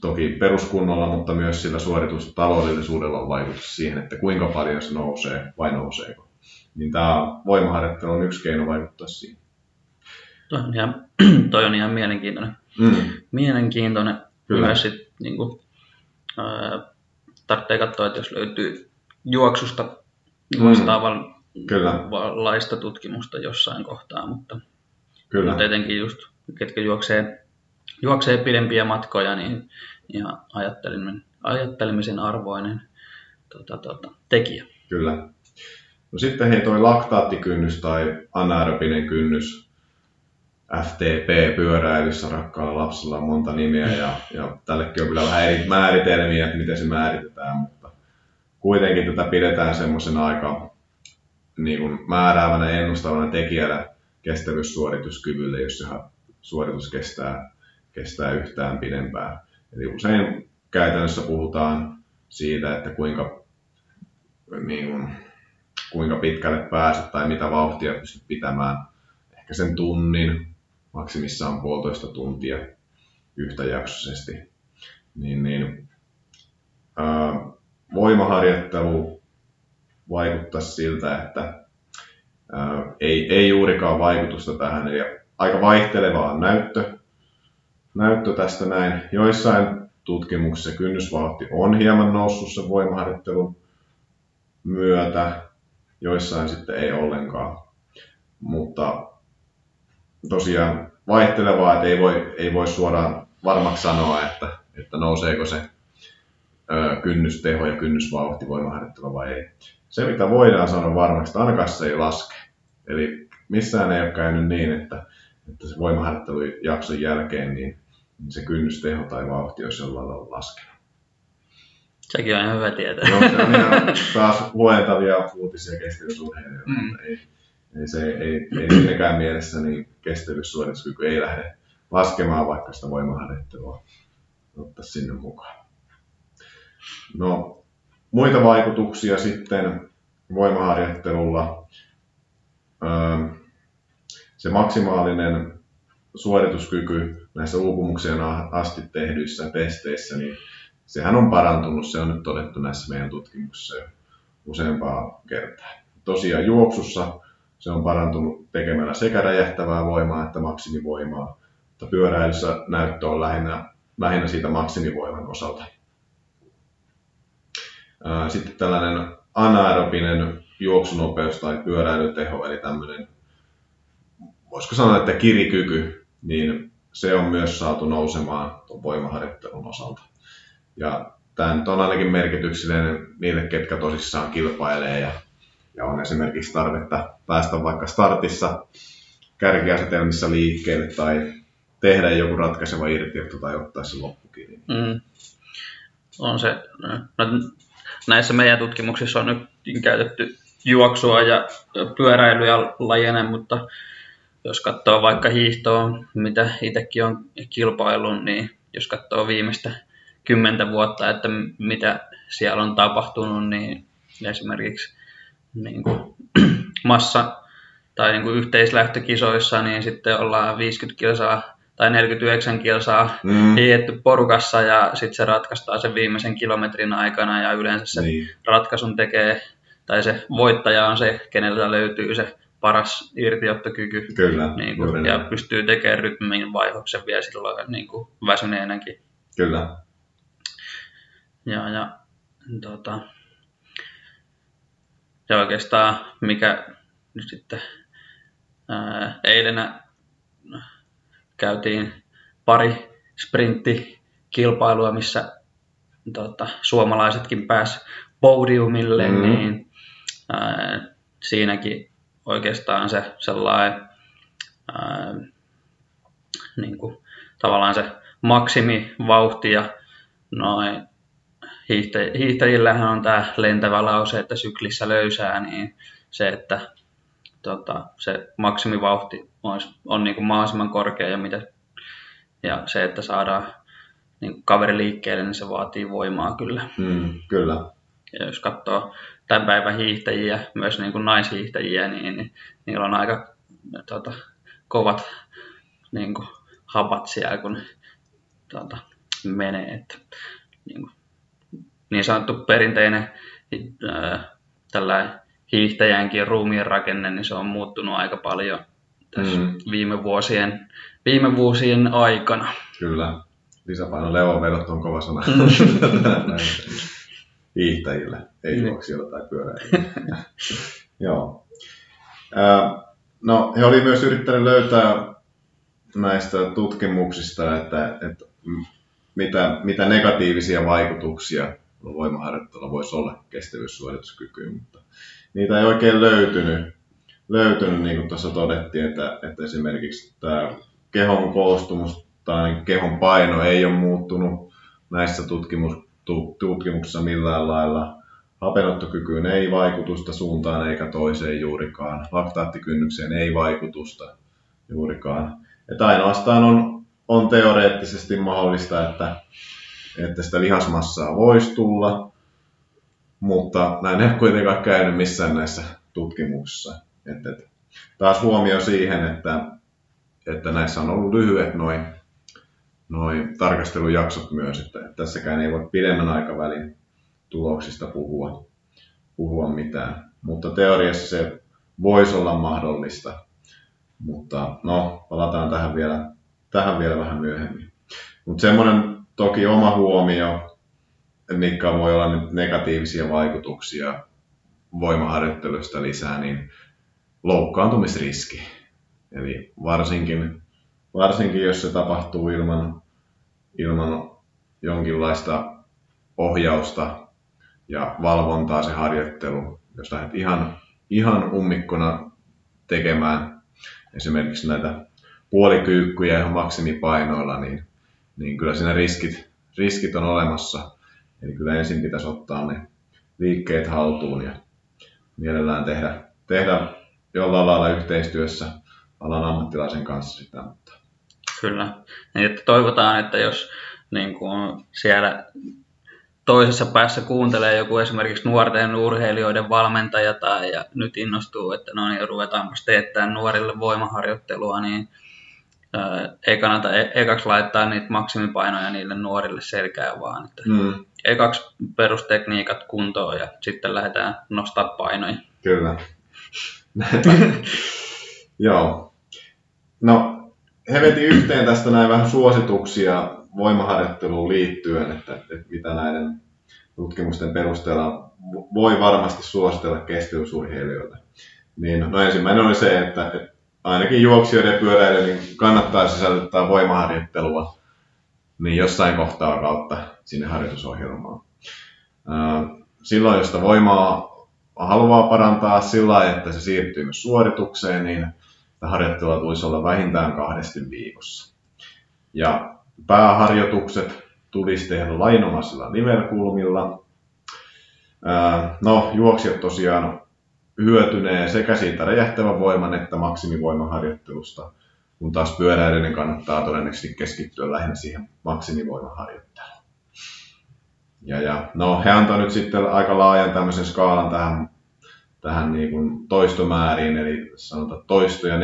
toki peruskunnolla, mutta myös sillä suoritustaloudellisuudella on vaikutus siihen, että kuinka paljon se nousee vai nouseeko. Niin tämä voimaharjoittelu on yksi keino vaikuttaa siihen. Toi on ihan mielenkiintoinen. Mielenkiintoinen. Kyllä. Myös sit, niin kun, tarvitsee katsoa, että jos löytyy juoksusta vastaavanlaista tutkimusta jossain kohtaa, mutta etenkin just ketkä juoksee pidempiä matkoja, niin ihan ajattelemisen arvoinen tekijä. Kyllä. No sitten hei, toi laktaattikynnys tai anaerobinen kynnys. FTP pyöräilyssä rakkaalla lapsella on monta nimeä ja tällekin on kyllä vähän eri määritelmiä, että miten se määritetään, mutta kuitenkin tätä pidetään semmoisena aika niin kuin määräävänä ennustavana tekijänä kestävyyssuorituskyvylle, jos se suoritus kestää yhtään pidempään. Eli usein käytännössä puhutaan siitä, että kuinka pitkälle pääset tai mitä vauhtia pystyt pitämään ehkä sen tunnin, maksimissaan 1,5 tuntia yhtäjaksoisesti. Voimaharjoittelu vaikuttaa siltä, että ei juurikaan vaikutusta tähän. Eli aika vaihtelevaa näyttö tästä näin. Joissain tutkimuksissa kynnysvauhti on hieman noussut sen voimaharjoittelun myötä, joissain sitten ei ollenkaan. Mutta tosiaan vaihtelevaa, että ei voi suoraan varmaksi sanoa, että nouseeko se kynnysteho ja kynnysvauhti voimaharjoittelua vai ei. Se mitä voidaan sanoa varmasti, ainakaan se ei laske. Eli missään ei ole käynyt niin, että se voimaharjoittelujakson jälkeen niin se kynnysteho tai vauhti olisi jollain lailla laskenut. Sekin on ihan hyvä tietää. No, se on ihan taas luentavia uutisia kestävyysurheilijoita. Ei siinäkään mielessä niin kestävyyssuorituskyky ei lähde laskemaan, vaikka sitä voimaharjoittelua ottaisi sinne mukaan. No, muita vaikutuksia sitten voimaharjoittelulla. Se maksimaalinen suorituskyky näissä uupumukseen asti tehdyissä testeissä, niin sehän on parantunut. Se on nyt todettu näissä meidän tutkimuksissa jo useampaa kertaa. Tosiaan juoksussa se on parantunut tekemällä sekä räjähtävää voimaa että maksimivoimaa, mutta pyöräilyssä näyttö on lähinnä siitä maksimivoiman osalta. Sitten tällainen anaerobinen juoksunopeus tai pyöräilyteho, eli tämmöinen, voisiko sanoa, että kirikyky, niin se on myös saatu nousemaan tuon voimaharjoittelun osalta. Ja tämä nyt on ainakin merkityksellinen niille, ketkä tosissaan kilpailee ja on esimerkiksi tarvetta päästä vaikka startissa kärkiasetelmissa liikkeelle tai tehdä joku ratkaiseva irtiotto tai ottaa se loppukirin. On se. No, näissä meidän tutkimuksissa on nyt käytetty juoksua ja pyöräilyä lajena, mutta jos katsoo vaikka hiihtoa, mitä itsekin on kilpaillut, niin jos katsoo viimeistä 10 vuotta, että mitä siellä on tapahtunut, niin esimerkiksi niin kuin massa- tai niin kuin yhteislähtökisoissa, niin sitten ollaan 50 kilsaa tai 49 kilsaa hiihetty porukassa ja sitten se ratkaistaan sen viimeisen kilometrin aikana ja yleensä se ratkaisun tekee tai se voittaja on se, kenellä löytyy se paras irtiottokyky. Kyllä, niin kuin, ja pystyy tekemään rytmin vaihoksen vielä silloin niin kuin väsyneenäkin. Kyllä. Ja se oikeastaan, mikä nyt sitten eilenä käytiin pari sprinttikilpailua, missä suomalaisetkin pääsi podiumille, niin siinäkin oikeastaan se sellainen niin kuin, tavallaan se maksimivauhti ja noin. Hiihtäjillähän on tämä lentävä lause, että syklissä löysää, niin se, että se maksimivauhti on niin kuin mahdollisimman korkea ja, ja se, että saadaan niin kuin kaveri liikkeelle, niin se vaatii voimaa kyllä. Kyllä. Ja jos katsoo tämän päivän hiihtäjiä, myös niin kuin naishiihtäjiä, niin niillä on aika kovat niin kuin hapat siellä, kun menee. Että, niin kuin niin sanottu perinteinen tällainen hiihtäjänkin ruumiin rakenne, niin se on muuttunut aika paljon tässä viime vuosien aikana. Kyllä. Lisäpaino leuanvedot on kova sana hiihtäjillä, ei juoksijoilla tai pyöräilijillä. Joo. No, he olivat myös yrittäneet löytää näistä tutkimuksista, että mitä negatiivisia vaikutuksia voimaharjoittelulla voisi olla kestävyyssuorituskykyyn, mutta niitä ei oikein löytynyt niin kuin tuossa todettiin, että esimerkiksi tämä kehon koostumus tai kehon paino ei ole muuttunut näissä tutkimuksissa millään lailla. Hapenottokykyyn ei vaikutusta suuntaan eikä toiseen juurikaan. Laktaattikynnykseen ei vaikutusta juurikaan. Että ainoastaan on teoreettisesti mahdollista, että sitä lihasmassaa voisi tulla, mutta näin ei ole kuitenkaan käynyt missään näissä tutkimuksissa. Että taas huomio siihen, että näissä on ollut lyhyet noi tarkastelujaksot myös, että tässäkään ei voi pidemmän aikavälin tuloksista puhua mitään. Mutta teoriassa se voisi olla mahdollista. Mutta no, palataan tähän vielä vähän myöhemmin. Mutta semmoinen toki oma huomio, mikä voi olla negatiivisia vaikutuksia voimaharjoittelusta lisää, niin loukkaantumisriski. Eli varsinkin jos se tapahtuu ilman jonkinlaista ohjausta ja valvontaa se harjoittelu, jos lähdet ihan ummikkona tekemään esimerkiksi näitä puolikyykkyjä ihan maksimipainoilla, niin kyllä siinä riskit on olemassa. Eli kyllä ensin pitäisi ottaa ne liikkeet haltuun ja mielellään tehdä jollain lailla yhteistyössä alan ammattilaisen kanssa sitä. Kyllä. Että toivotaan, että jos niin kuin siellä toisessa päässä kuuntelee joku esimerkiksi nuorten urheilijoiden valmentaja tai ja nyt innostuu, että no niin, ruvetaanpas teettämään nuorille voimaharjoittelua, niin ei kannata ekaksi laittaa niitä maksimipainoja niille nuorille selkään, vaan että ekaksi perustekniikat kuntoon ja sitten lähdetään nostamaan painoja. Kyllä. Joo. No, he veti yhteen tästä näin vähän suosituksia voimaharjoitteluun liittyen, että mitä näiden tutkimusten perusteella voi varmasti suositella kestävyysurheilijoille. Niin, no ensimmäinen oli se, että ainakin juoksijoiden ja pyöräilijöiden niin kannattaa sisällyttää voimaharjoittelua niin jossain kohtaa kautta sinne harjoitusohjelmaan. Silloin, jos sitä voimaa haluaa parantaa sillä lailla, että se siirtyy myös suoritukseen, niin harjoittelua tulisi olla vähintään 2 viikossa. Ja pääharjoitukset tulisi tehdä lainomaisilla nivelkulmilla. No, juoksijat tosiaan hyötynee sekä siitä räjähtävän voiman että maksimivoimaharjoittelusta, kun taas pyöräilyinen kannattaa todennäköisesti keskittyä lähinnä siihen maksimivoimaharjoitteluun. Ja no, he antaa nyt sitten aika laajan tämmöisen skaalan tähän niin kuin toistomääriin, eli sanotaan toistoja 4-10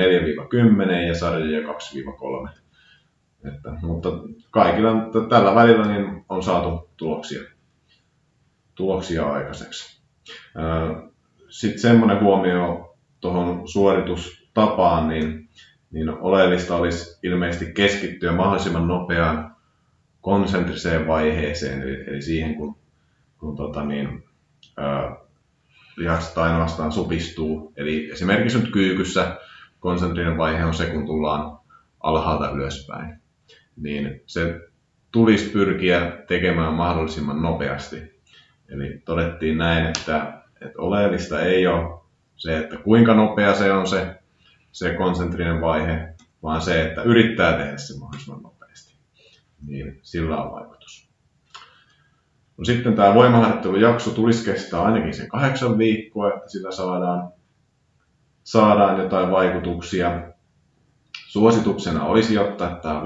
ja sarjoja 2-3. Mutta kaikilla tällä välillä niin on saatu tuloksia aikaiseksi. Sitten semmoinen huomio tuohon suoritustapaan, niin oleellista olisi ilmeisesti keskittyä mahdollisimman nopeaan konsentriseen vaiheeseen, eli siihen kun lihakset ainoastaan supistuu. Eli esimerkiksi nyt kyykyssä konsentrinen vaihe on se, kun tullaan alhaalta ylöspäin. Niin se tulisi pyrkiä tekemään mahdollisimman nopeasti. Eli todettiin näin, että oleellista ei ole se, että kuinka nopea se on se konsentrinen vaihe, vaan se, että yrittää tehdä se mahdollisimman nopeasti. Niin sillä on vaikutus. No sitten tämä voimaharjoittelujakso tulisi kestää ainakin sen 8 viikkoa, että sillä saadaan jotain vaikutuksia. Suosituksena olisi ottaa tämä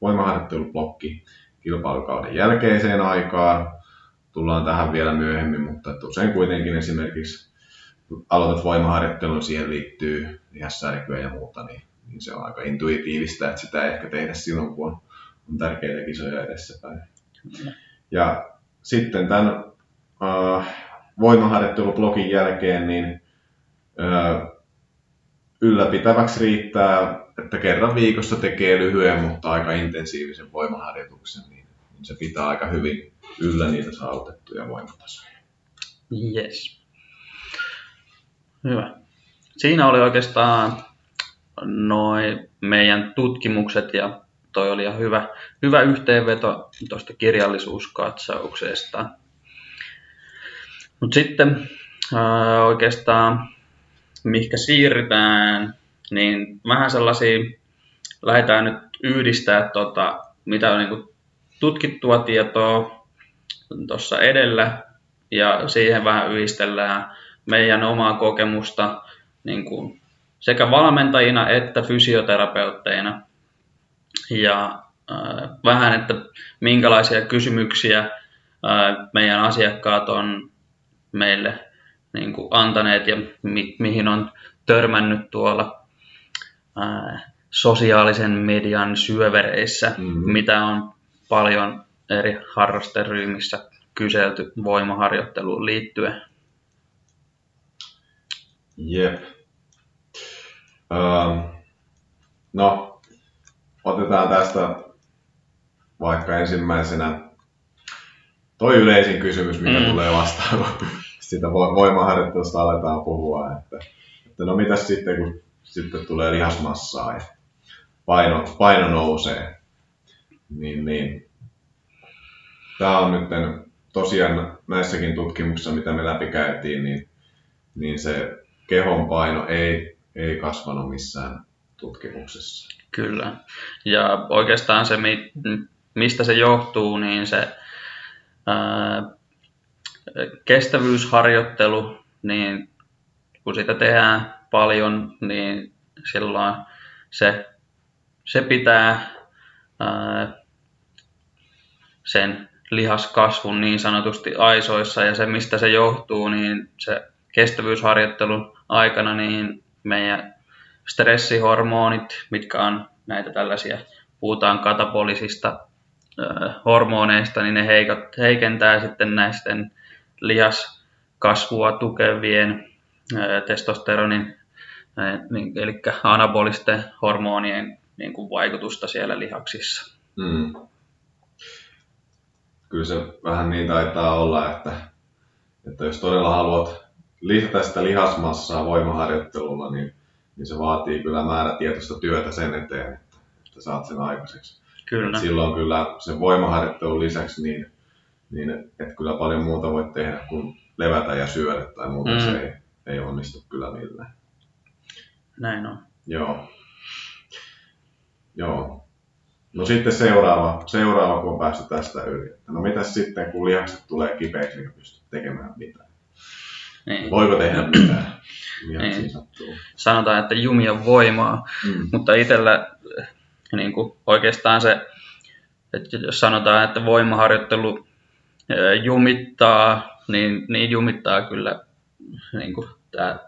voimaharjoittelublokki kilpailukauden jälkeiseen aikaan. Tullaan tähän vielä myöhemmin, mutta usein kuitenkin esimerkiksi aloitat voimaharjoittelun, siihen liittyy lihassärkyä ja muuta, niin se on aika intuitiivista, että sitä ei ehkä tehdä silloin, kun on tärkeitä kisoja edessäpäin. Ja sitten tämän voimaharjoittelublogin jälkeen niin ylläpitäväksi riittää, että kerran viikossa tekee lyhyen, mutta aika intensiivisen voimaharjoituksen, niin se pitää aika hyvin yllä niitä saavutettuja voimatasoja. Yes. Hyvä. Siinä oli oikeastaan meidän tutkimukset ja toi oli ihan hyvä yhteenveto tuosta kirjallisuuskatsauksesta. Mutta sitten oikeastaan mihinkä siirrytään, niin vähän sellaisia, lähdetään nyt yhdistää mitä on niin kuin tutkittua tietoa tuossa edellä ja siihen vähän yhdistellään meidän omaa kokemusta niin kuin sekä valmentajina että fysioterapeutteina ja vähän, että minkälaisia kysymyksiä meidän asiakkaat on meille niin kuin antaneet ja mihin on törmännyt tuolla sosiaalisen median syövereissä, mitä on paljon eri harrasteryhmissä kyselty voimaharjoitteluun liittyen. Jep. No, otetaan tästä vaikka ensimmäisenä toi yleisin kysymys, mikä tulee vastaan, kun sitä voimaharjoittelusta aletaan puhua, että no mitäs sitten, kun sitten tulee lihasmassaa ja paino nousee, niin tämä on nyt tosiaan näissäkin tutkimuksissa, mitä me läpikäytiin, niin se kehon paino ei kasvanut missään tutkimuksessa. Kyllä. Ja oikeastaan se, mistä se johtuu, niin se kestävyysharjoittelu, niin kun sitä tehdään paljon, niin silloin se pitää sen lihaskasvun niin sanotusti aisoissa, ja se mistä se johtuu, niin se kestävyysharjoittelun aikana niin meidän stressihormonit, mitkä on näitä tällaisia, puhutaan katabolisista hormoneista, niin ne heikentää sitten näisten lihaskasvua tukevien testosteronin, eli anabolisten hormonien niin kuin vaikutusta siellä lihaksissa. Mm. Kyllä se vähän niin taitaa olla, että jos todella haluat lisätä sitä lihasmassaa voimaharjoittelulla, niin se vaatii kyllä määrätietoista työtä sen eteen, että saat sen aikaiseksi. Kyllä. Silloin kyllä sen voimaharjoittelun lisäksi, niin et kyllä paljon muuta voi tehdä kuin levätä ja syödä tai muuta, se ei onnistu kyllä millään. Näin on. Joo. No sitten seuraava, kun on päästy tästä yli. No mitäs sitten, kun lihakset tulee kipeäksi, niin pystyt tekemään mitään? Niin. Voiko tehdä mitään? Niin. Sanotaan, että jumi on voimaa, mutta itsellä niin kuin oikeastaan se, että jos sanotaan, että voimaharjoittelu jumittaa, niin jumittaa kyllä niin kuin tämä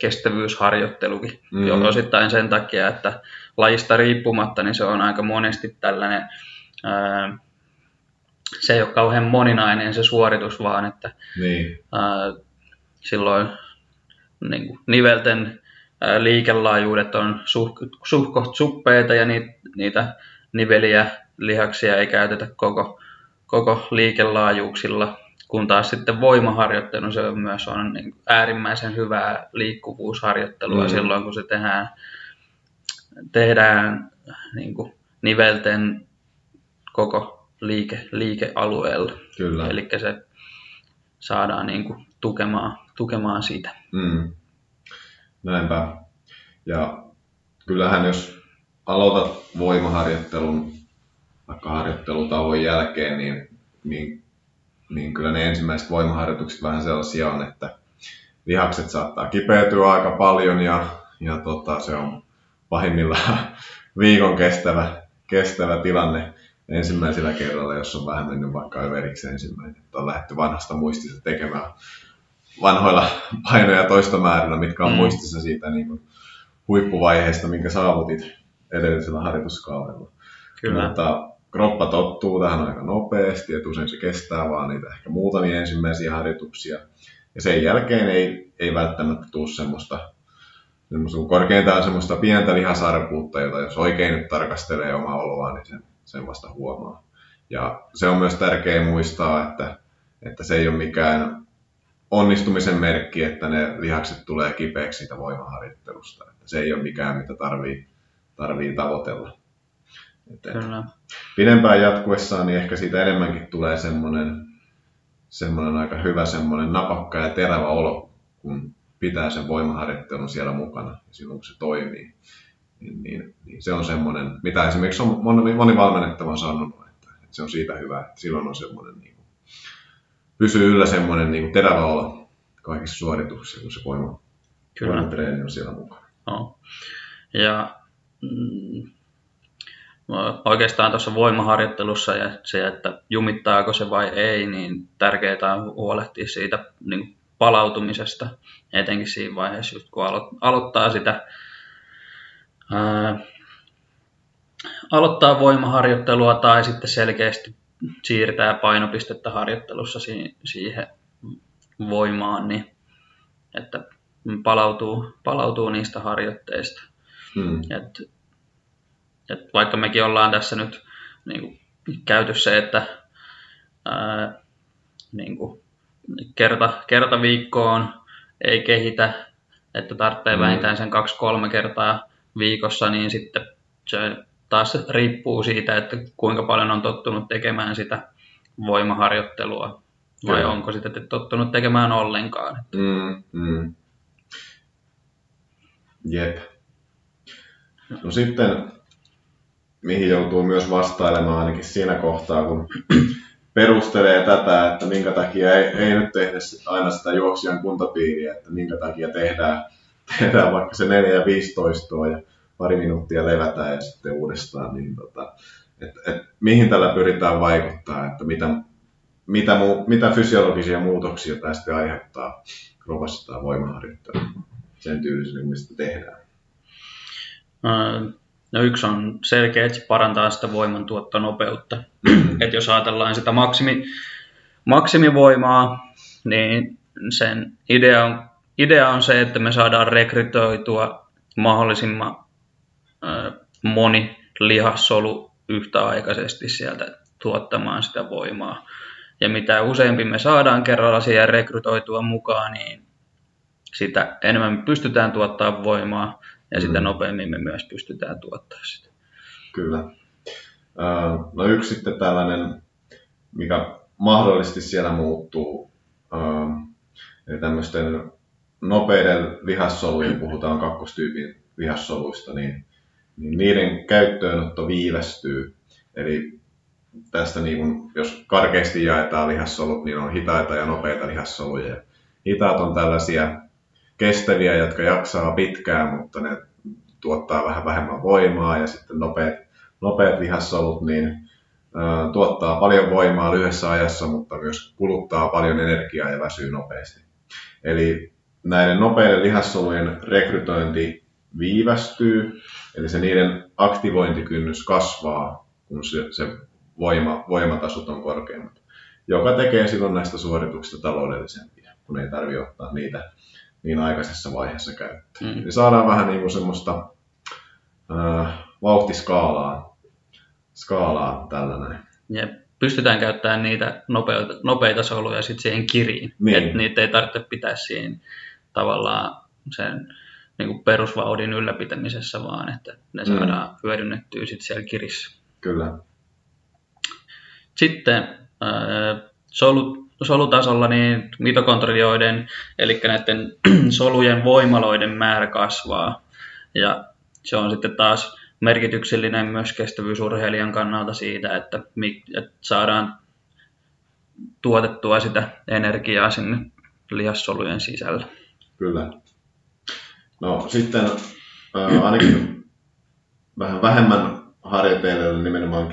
kestävyysharjoittelukin, osittain sen takia, että lajista riippumatta niin se on aika monesti tällainen, se ei ole kauhean moninainen se suoritus, vaan että niin. Silloin niin kuin nivelten liikelaajuudet on suht suppeita ja niitä niveliä lihaksia ei käytetä koko liikelaajuuksilla, kun taas sitten voimaharjoittelu se on myös niin äärimmäisen hyvää liikkuvuusharjoittelua silloin, kun se tehdään niin kuin nivelten koko liikealueella. Kyllä. Eli se saadaan niin kuin tukemaan sitä. Näinpä. Ja kyllähän jos aloitat voimaharjoittelun vaikka harjoittelutauon jälkeen, niin kyllä ne ensimmäiset voimaharjoitukset vähän sellaisia on, että lihakset saattaa kipeytyä aika paljon ja se on pahimmillaan viikon kestävä tilanne ensimmäisellä kerralla, jos on vähän mennyt vaikka överiksi ensimmäinen, että on lähdetty vanhasta muistista tekemään vanhoilla painoja toistomäärillä, mitkä on muistissa siitä niin kuin huippuvaiheesta, minkä saavutit edellisellä harjoituskaudella. Kyllä. Mutta kroppa tottuu tähän aika nopeasti, että usein se kestää vaan niitä ehkä muutamia ensimmäisiä harjoituksia. Ja sen jälkeen ei välttämättä tule semmoista korkeintaan semmoista pientä lihasarkuutta, jota jos oikein nyt tarkastelee omaa oloa, niin sen vasta huomaa. Ja se on myös tärkeää muistaa, että se ei ole mikään onnistumisen merkki, että ne lihakset tulee kipeäksi siitä voimaharjoittelusta. Että se ei ole mikään, mitä tarvii tavoitella. Pidempään jatkuessaan niin ehkä siitä enemmänkin tulee semmoinen aika hyvä, semmoinen napakka ja terävä olo, kun pitää sen voimaharjoittelun siellä mukana ja silloin kun se toimii. Niin se on semmoinen, mitä esimerkiksi on moni valmennettava sanonut, että se on siitä hyvä, että silloin on semmoinen niin pysyy yllä semmoinen niin terävä olla kaikissa suorituksissa, kun se voimatreeni on siellä mukana. No. Ja oikeastaan tuossa voimaharjoittelussa ja se, että jumittaako se vai ei, niin tärkeää on huolehtia siitä niin palautumisesta, etenkin siinä vaiheessa, just kun aloittaa sitä aloittaa voimaharjoittelua tai sitten selkeästi siirtää painopistettä harjoittelussa siihen voimaan, niin että palautuu niistä harjoitteista. Et vaikka mekin ollaan tässä nyt niinku käyty se, että niinku kerta viikkoon ei kehitä, että tarvitsee vähintään sen 2-3 kertaa viikossa, niin sitten se taas riippuu siitä, että kuinka paljon on tottunut tekemään sitä voimaharjoittelua, vai onko sitä tottunut tekemään ollenkaan. Jep. No sitten, mihin joutuu myös vastailemaan ainakin siinä kohtaa, kun perustelee tätä, että minkä takia ei nyt tehdä aina sitä juoksijan kuntapiiriä, että minkä takia tehdään vaikka se 4 ja 15 ja pari minuuttia levätään ja sitten uudestaan, niin mihin tällä pyritään vaikuttaa, että mitä fysiologisia muutoksia tästä aiheuttaa kropassa tai voimaharjoittelu sen tyyliselle, mistä tehdään? No yksi on selkeä, että se parantaa sitä voimantuottonopeutta. Että jos ajatellaan sitä maksimivoimaa, niin sen idea on se, että me saadaan rekrytoitua mahdollisimman moni lihassolu yhtäaikaisesti sieltä tuottamaan sitä voimaa. Ja mitä useampi me saadaan kerralla siihen rekrytoitua mukaan, niin sitä enemmän me pystytään tuottamaan voimaa ja sitä nopeammin me myös pystytään tuottamaan sitä. Kyllä. No yksi sitten tällainen, mikä mahdollisesti siellä muuttuu, eli tämmöisten nopeiden lihassolujen, puhutaan kakkostyypin lihassoluista, niin niiden käyttöönotto viivästyy. Eli tästä niin kun, jos karkeasti jaetaan lihassolut, niin on hitaita ja nopeita lihassoluja. Hitaat on tällaisia kestäviä, jotka jaksaa pitkään, mutta ne tuottaa vähän vähemmän voimaa, ja sitten nopeat lihassolut niin tuottaa paljon voimaa lyhyessä ajassa, mutta myös kuluttaa paljon energiaa ja väsyy nopeasti. Eli näiden nopeiden lihassolujen rekrytointi viivästyy, eli se niiden aktivointikynnys kasvaa, kun se voimatasot on korkeammat, joka tekee silloin näistä suorituksista taloudellisempia, kun ei tarvitse ottaa niitä niin aikaisessa vaiheessa käyttöön. Eli saadaan vähän niin kuin semmoista vauhtiskaalaa tällä näin. Jep. Pystytään käyttämään niitä nopeita soluja sitten siihen kiriin. Niin. Että niitä ei tarvitse pitää siinä tavallaan sen niin kuin perusvauhdin ylläpitämisessä, vaan että ne saadaan hyödynnettyä sitten siellä kirissä. Kyllä. Sitten solutasolla niin mitokondrioiden, eli näiden solujen voimaloiden määrä kasvaa. Ja se on sitten taas merkityksellinen myös kestävyysurheilijan kannalta siitä, että saadaan tuotettua sitä energiaa sinne lihassolujen sisällä. Kyllä. No sitten ainakin vähän vähemmän harjoitteilla, nimenomaan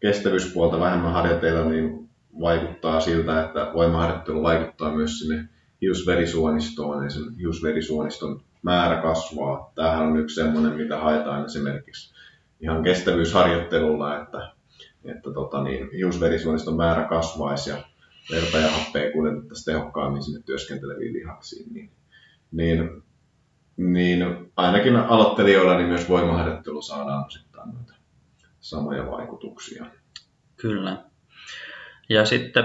kestävyyspuolta vähemmän harjoitteilla, niin vaikuttaa siltä, että voimaharjoittelu vaikuttaa myös sinne hiusverisuonistoon, ja sen hiusverisuoniston määrä kasvaa. Tämähän on yksi semmoinen, mitä haetaan esimerkiksi ihan kestävyysharjoittelulla, että hiusverisuoniston määrä kasvaisi ja verta ja happea kuljetettaisiin tehokkaammin sinne työskenteleviin lihaksiin. Niin ainakin aloittelijoilla niin myös voimaharjoittelu saadaan osittain noita samoja vaikutuksia. Kyllä. Ja sitten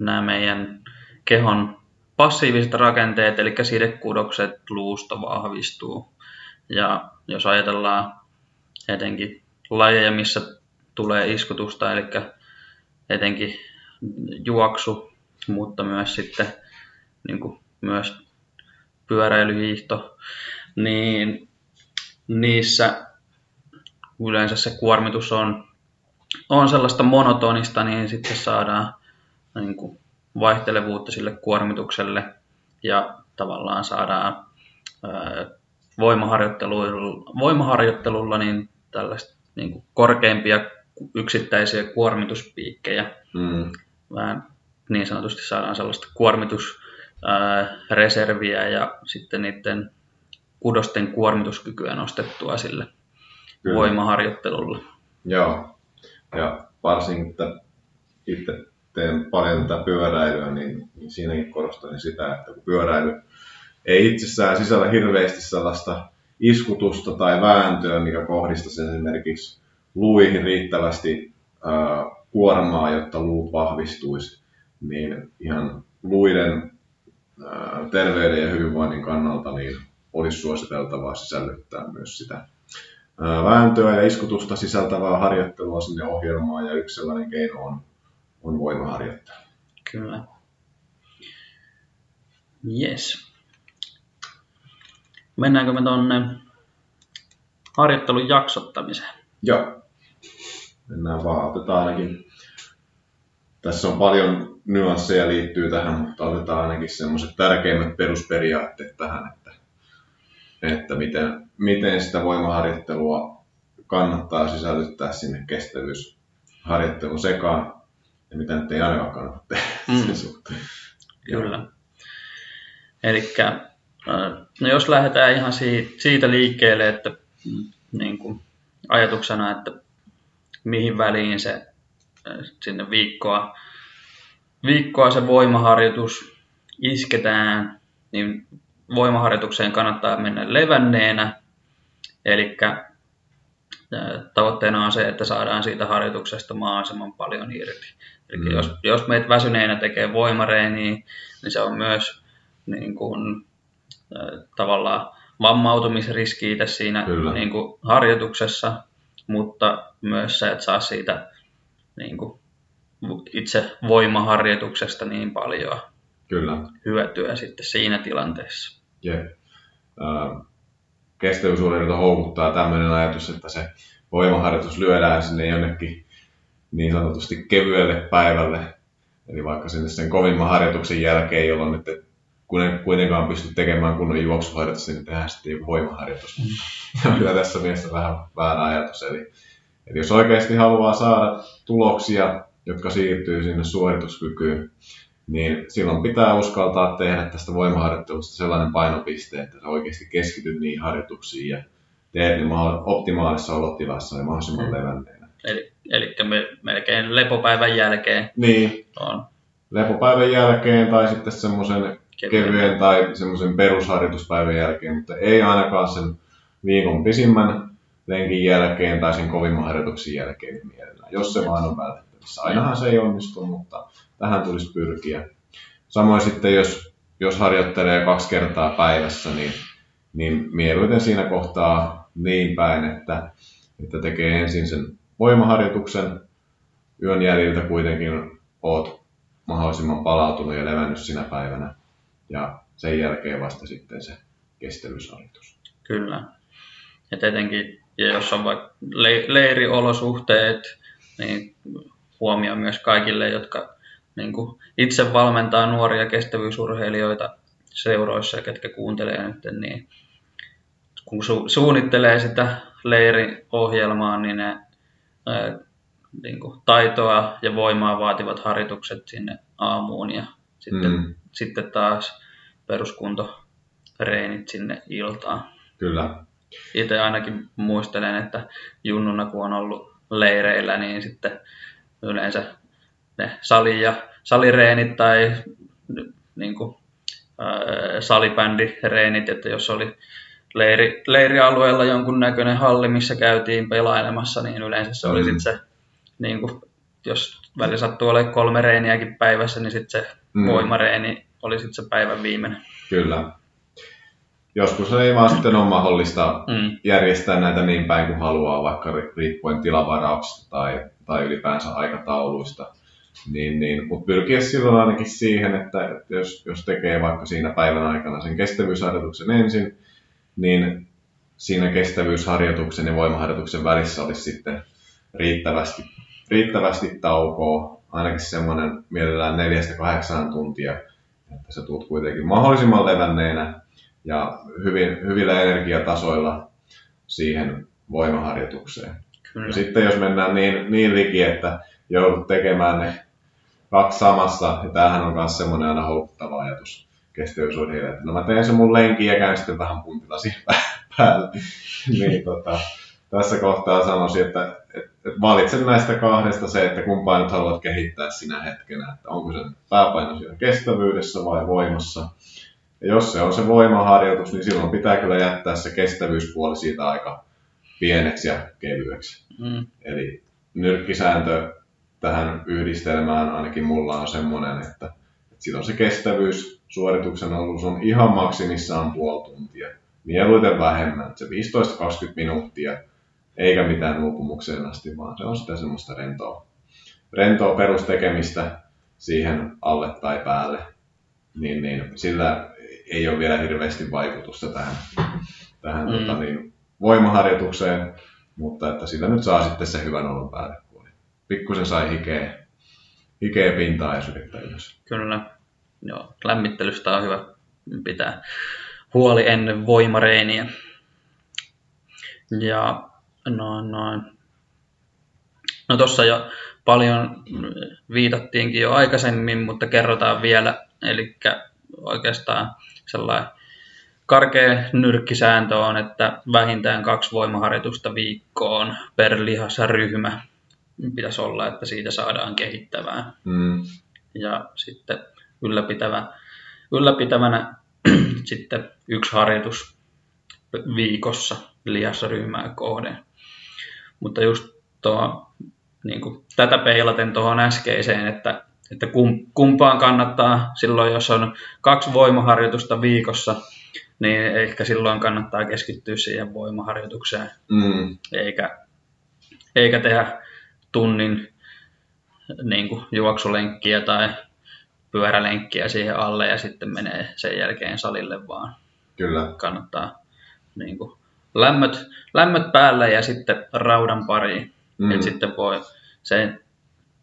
nämä meidän kehon passiiviset rakenteet, eli sidekudokset, luusto vahvistuu. Ja jos ajatellaan etenkin lajeja, missä tulee iskutusta, eli etenkin juoksu, mutta myös sitten niin kuin myös pyöräilyhiihto, niin niissä yleensä se kuormitus on on sellaista monotonista, niin sitten saadaan niin kuin vaihtelevuutta sille kuormitukselle ja tavallaan saadaan voimaharjoittelulla niin tällaista niin kuin korkeimpia yksittäisiä kuormituspiikkejä. Vähän niin sanotusti saadaan sellaista kuormitusreserviä ja sitten niiden kudosten kuormituskykyä nostettua sille voimaharjoittelulla. Joo, ja varsinkin että itse teen paljon tätä pyöräilyä, niin siinäkin korostan sitä, että kun pyöräily ei itsessään sisällä hirveästi sellaista iskutusta tai vääntöä, mikä kohdistaisi esimerkiksi luihin riittävästi kuormaa, jotta luut vahvistuisi, niin ihan luiden terveyden ja hyvinvoinnin kannalta niin olisi suositeltavaa sisällyttää myös sitä vääntöä ja iskutusta sisältävää harjoittelua sinne ohjelmaan, ja yksi sellainen keino on voimaharjoittelu. Kyllä. Yes. Mennäänkö me tuonne harjoittelun jaksottamiseen? Joo. Mennään vaan. Otetaan ainakin. Tässä on paljon nyansseja liittyy tähän, mutta otetaan ainakin semmoiset tärkeimmät perusperiaatteet tähän, että miten sitä voimaharjoittelua kannattaa sisällyttää sinne kestävyysharjoittelun sekaan ja mitä nyt ei ainakaan kannata tehdä sen suhteen. Kyllä. Elikkä no jos lähdetään ihan siitä liikkeelle, että niin kuin ajatuksena, että mihin väliin se sinne viikkoa se voimaharjoitus isketään, niin voimaharjoitukseen kannattaa mennä levänneenä. Eli tavoitteena on se, että saadaan siitä harjoituksesta mahdollisimman paljon irti. Eli jos meitä väsyneenä tekee voimareeniä, niin se on myös niin kuin tavallaan vammautumisriski itse siinä niin kuin harjoituksessa, mutta myös se, että saa siitä niin kuin itse voimaharjoituksesta niin paljon hyötyä sitten siinä tilanteessa. Kestävyysurheilta houkuttaa tämmöinen ajatus, että se voimaharjoitus lyödään sinne jonnekin niin sanotusti kevyelle päivälle, eli vaikka sinne sen kovimman harjoituksen jälkeen, jolloin nyt kun en kuitenkaan pysty tekemään kunnon juoksuharjoitusta, niin tehdään sitten voimaharjoitus. Tämä on kyllä tässä mielessä vähän väärä ajatus. Eli jos oikeasti haluaa saada tuloksia, jotka siirtyy sinne suorituskykyyn, niin silloin pitää uskaltaa tehdä tästä voimaharjoittelusta sellainen painopiste, että sä oikeasti keskityt niihin harjoituksiin ja teet ne optimaalisessa olotilassa ja mahdollisimman levänneenä. Eli melkein lepopäivän jälkeen. Niin, lepopäivän jälkeen tai sitten semmoisen kevyen tai semmoisen perusharjoituspäivän jälkeen, mutta ei ainakaan sen viikon pisimmän lenkin jälkeen tai sen kovimman harjoituksen jälkeen mielellään, jos se vaan on vältettävissä. Ainahan se ei onnistu, mutta tähän tulisi pyrkiä. Samoin sitten, jos harjoittelee 2 kertaa päivässä, niin mieluiten siinä kohtaa niin päin, että tekee ensin sen voimaharjoituksen, yön jäljiltä kuitenkin oot mahdollisimman palautunut ja levännyt sinä päivänä, ja sen jälkeen vasta sitten se kestävyysharjoitus. Kyllä. Ja tietenkin, jos on vaikka leiriolosuhteet, niin huomio myös kaikille, jotka niin kuin itse valmentaa nuoria kestävyysurheilijoita seuroissa, ketkä kuuntelee nyt, niin kun suunnittelee sitä leiriohjelmaa, niin ne niin kuin taitoa ja voimaa vaativat harjoitukset sinne aamuun ja sitten taas peruskuntoreenit sinne iltaan. Kyllä. Itse ainakin muistelen, että junnuna kun on ollut leireillä, niin sitten yleensä ne salireenit tai niin kuin, salibändireenit, että jos oli leirialueella jonkun näköinen halli, missä käytiin pelailemassa, niin yleensä se oli sitten se niin kuin, jos välillä sattuu olemaan 3 reeniäkin päivässä, niin sitten se voimareeni oli sitten se päivän viimeinen. Kyllä. Joskus ei vaan sitten ole mahdollista järjestää näitä niin päin kuin haluaa, vaikka riippuen tilavarauksista tai ylipäänsä aikatauluista. Mutta pyrkiä silloin ainakin siihen, että jos tekee vaikka siinä päivän aikana sen kestävyysharjoituksen ensin, niin siinä kestävyysharjoituksen ja voimaharjoituksen välissä olisi sitten riittävästi riittävästi taukoa, ainakin semmoinen mielellään 4-8 tuntia, että sä tulet kuitenkin mahdollisimman levänneenä ja hyvillä energiatasoilla siihen voimaharjoitukseen. Kyllä. Ja sitten jos mennään niin liki, että joudut tekemään ne 2 samassa, ja tämähän on myös semmoinen aina houkuttava ajatus kesteysurheille, että no mä teen se mun lenkin ja käyn sitten vähän puntilla siihen päälle. Niin, tässä kohtaa sanoisin, että valitse näistä 2 se, että kumpaa nyt haluat kehittää sinä hetkenä, että onko se pääpaino siellä kestävyydessä vai voimassa. Ja jos se on se voimaharjoitus, niin silloin pitää kyllä jättää se kestävyyspuoli siitä aika pieneksi ja kevyeksi. Mm. Eli nyrkkisääntö tähän yhdistelmään ainakin mulla on semmoinen, että silloin se kestävyys suorituksen alussa on ihan maksimissaan 0,5 tuntia. Mieluiten vähemmän, se 15-20 minuuttia, eikä mitään uupumukseen asti, vaan se on sitä semmoista rentoa perustekemistä siihen alle tai päälle. Niin, sillä ei ole vielä hirveästi vaikutusta tähän voimaharjoitukseen, mutta että sillä nyt saa sitten se hyvän olon päälle. Pikkusen sai hikeä pintaa ja sydäntä ylös. Kyllä, joo, lämmittelystä on hyvä pitää huoli ennen voimareiniä. Ja noin. No tuossa jo paljon viitattiinkin jo aikaisemmin, mutta kerrotaan vielä. Eli oikeastaan sellainen karkea nyrkkisääntö on, että vähintään 2 voimaharjoitusta viikkoon per lihasryhmä pitäisi olla, että siitä saadaan kehittävää. Mm. Ja sitten ylläpitävänä sitten 1 harjoitus viikossa lihasryhmää kohden. Mutta just tuo, niin kuin tätä peilaten tuohon äskeiseen, että kumpaan kannattaa silloin, jos on 2 voimaharjoitusta viikossa, niin ehkä silloin kannattaa keskittyä siihen voimaharjoitukseen, eikä tehdä tunnin niin kuin juoksulenkkiä tai pyörälenkkiä siihen alle ja sitten menee sen jälkeen salille, vaan kyllä kannattaa niin kuin lämmöt päälle ja sitten raudan pariin. Et sitten voi sen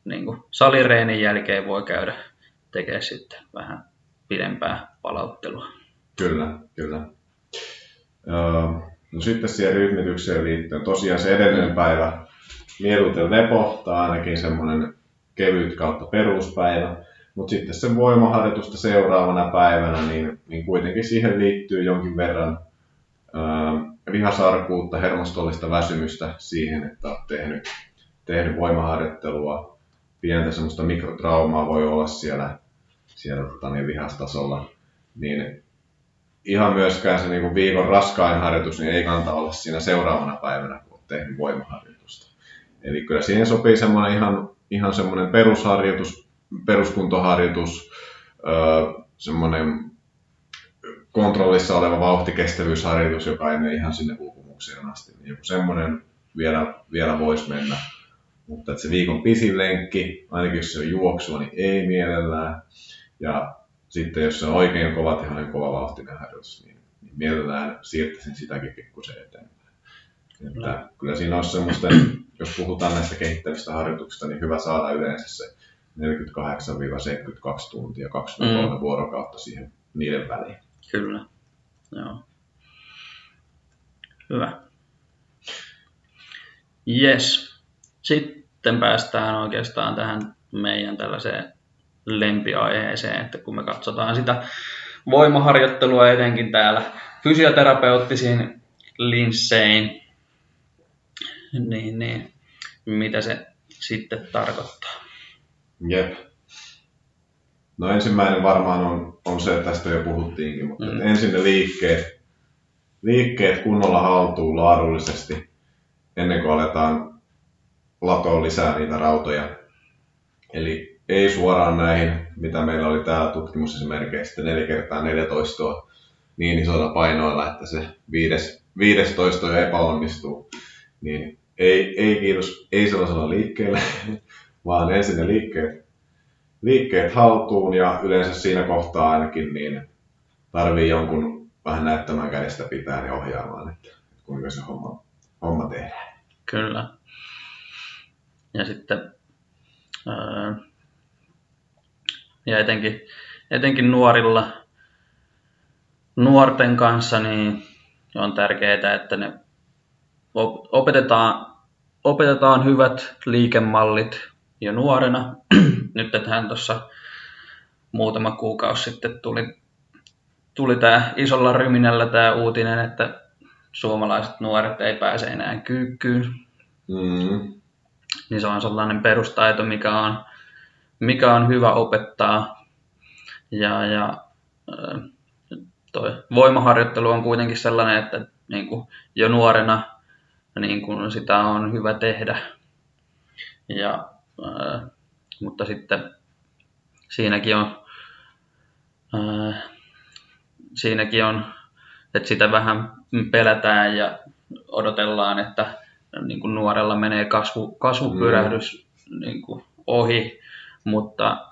niin kuin salireenin jälkeen voi käydä tekemään sitten vähän pidempää palauttelua. Kyllä. No sitten siihen rytmitykseen liittyen tosiaan se edellinen päivä mieluiten lepo, tai ainakin semmoinen kevyt kautta peruspäivä. Mutta sitten sen voimaharjoitusta seuraavana päivänä, niin kuitenkin siihen liittyy jonkin verran lihasarkuutta, hermostollista väsymystä siihen, että olet tehnyt voimaharjoittelua. Pientä semmoista mikrotraumaa voi olla siellä lihastasolla. Niin ihan myöskään se niin kuin viikon raskain harjoitus niin ei kannata olla siinä seuraavana päivänä, kun olet tehnyt voimaharjoitusta. Eli kyllä siihen sopii semmoinen ihan semmoinen perusharjoitus, peruskuntoharjoitus, semmoinen kontrollissa oleva vauhtikestävyysharjoitus, joka ei mene ihan sinne uupumukseen asti. Niin joku semmoinen vielä voisi mennä. Mutta että se viikon pisin lenkki, ainakin jos se on juoksua, niin ei mielellään. Ja sitten jos se on oikein kova vauhtinen harjoitus, niin mielellään siirtäisin sitäkin pikkusen eteenpäin. Että kyllä siinä on semmoista, jos puhutaan näistä kehittävistä harjoituksista, niin hyvä saada yleensä se 48-72 tuntia, 23 vuorokautta siihen niiden väliin. Kyllä, joo. Hyvä. Jes. Sitten päästään oikeastaan tähän meidän tällaiseen lempiaiheeseen, että kun me katsotaan sitä voimaharjoittelua etenkin täällä fysioterapeuttisin linssein, niin mitä se sitten tarkoittaa? Jep. No ensimmäinen varmaan on se, että tästä jo puhuttiinkin, mutta ensin ne liikkeet kunnolla haltuun laadullisesti ennen kuin aletaan latoa lisää niitä rautoja. Eli ei suoraan näihin, mitä meillä oli täällä tutkimus esimerkiksi 4x14 niin isoilla painoilla, että se 15 jo epäonnistuu. Niin ei kiitos, ei sellaisella liikkeellä, vaan ensin ne liikkeet haltuun ja yleensä siinä kohtaa ainakin niin tarvii jonkun vähän näyttämään kädestä pitää ja ohjaamaan, että kuinka se homma tehdään. Kyllä. ja sitten ja etenkin nuorten kanssa niin on tärkeää, että ne opetetaan hyvät liikemallit jo nuorena. Nyt tähän tuossa muutama kuukausi sitten tuli tämä isolla ryminällä tämä uutinen, että suomalaiset nuoret ei pääse enää kyykkyyn. Mm. Niin se on sellainen perustaito, mikä on hyvä opettaa. Ja toi voimaharjoittelu on kuitenkin sellainen, että niin kuin jo nuorena niin kuin sitä on hyvä tehdä. Ja, mutta sitten siinäkin on, että sitä vähän pelätään ja odotellaan, että niin kuin nuorella menee kasvupyrähdys niin kuin ohi, mutta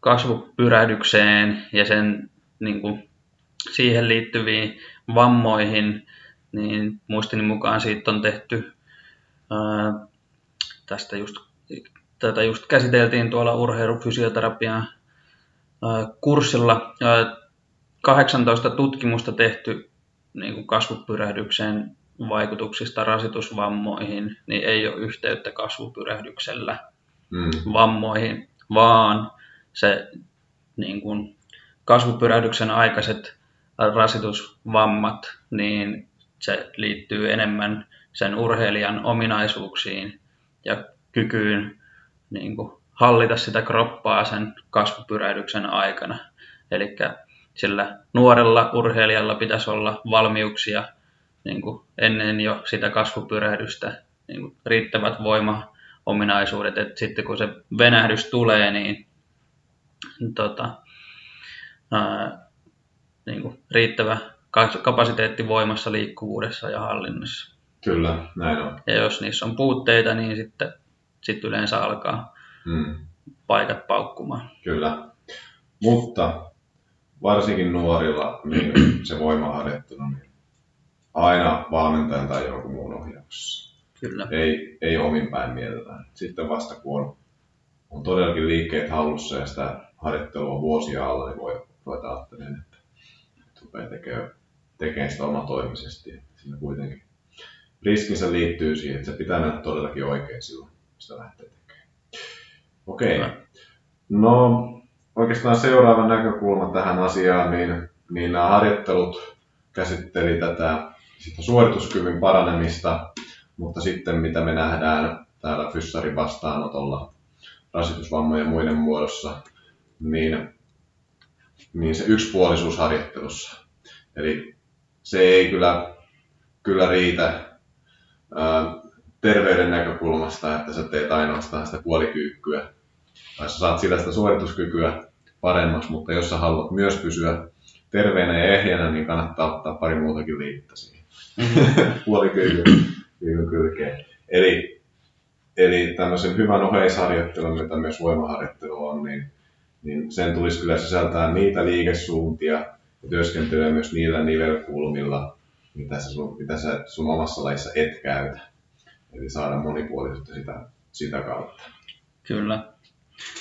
kasvupyrähdykseen ja sen niin kuin siihen liittyviin vammoihin, niin muistini mukaan siitä on tehty, tätä just käsiteltiin tuolla urheilufysioterapian kurssilla, 18 tutkimusta tehty niin kuin kasvupyrähdyksen vaikutuksista rasitusvammoihin, niin ei ole yhteyttä kasvupyrähdyksellä vammoihin, vaan se niin kuin kasvupyrähdyksen aikaiset rasitusvammat, niin se liittyy enemmän sen urheilijan ominaisuuksiin ja kykyyn niin kuin hallita sitä kroppaa sen kasvupyrähdyksen aikana. Eli sillä nuorella urheilijalla pitäisi olla valmiuksia niin kuin ennen jo sitä kasvupyrähdystä, niin kuin riittävät voimaominaisuudet, että sitten kun se venähdys tulee, niin niin kuin riittävä kapasiteetti voimassa, liikkuvuudessa ja hallinnassa. Kyllä, näin on. Ja jos niissä on puutteita, niin sitten yleensä alkaa paikat paukkumaan. Kyllä, mutta varsinkin nuorilla niin se voimaharjoittelu niin aina valmentajan tai joku muun ohjauksessa. Kyllä. Ei omin päin mielellään. Sitten vasta kun on todellakin liikkeet hallussa ja sitä harjoittelua vuosia alla, niin voi ruveta ajattelemaan, että rupeaa tekemään sitä omatoimisesti. Siinä kuitenkin riskinsä liittyy siihen, että se pitää mennä todellakin oikein silloin, sitä lähtee tekemään. Okei. Okay. No oikeastaan seuraava näkökulma tähän asiaan, niin nämä harjoittelut käsitteli tätä sitä suorituskyvyn paranemista, mutta sitten mitä me nähdään täällä fyssarin vastaanotolla rasitusvammojen ja muiden muodossa, niin se yksipuolisuus harjoittelussa. Eli se ei kyllä riitä terveyden näkökulmasta, että sä teet ainoastaan sitä puolikyykkyä. Tai sä saat sillä sitä suorituskykyä paremmaksi, mutta jos sä haluat myös pysyä terveenä ja ehjänä, niin kannattaa ottaa pari muutakin liittä siihen puolikyykyn kylkeen. Eli tämmöisen hyvän oheisharjoittelun, mitä myös voimaharjoittelu on, niin sen tulisi kyllä sisältää niitä liikesuuntia ja työskentelyä myös niillä nivelkulmilla, mitä sä sun omassa lajissa et käytä. Eli saada monipuolisuutta sitä kautta. Kyllä.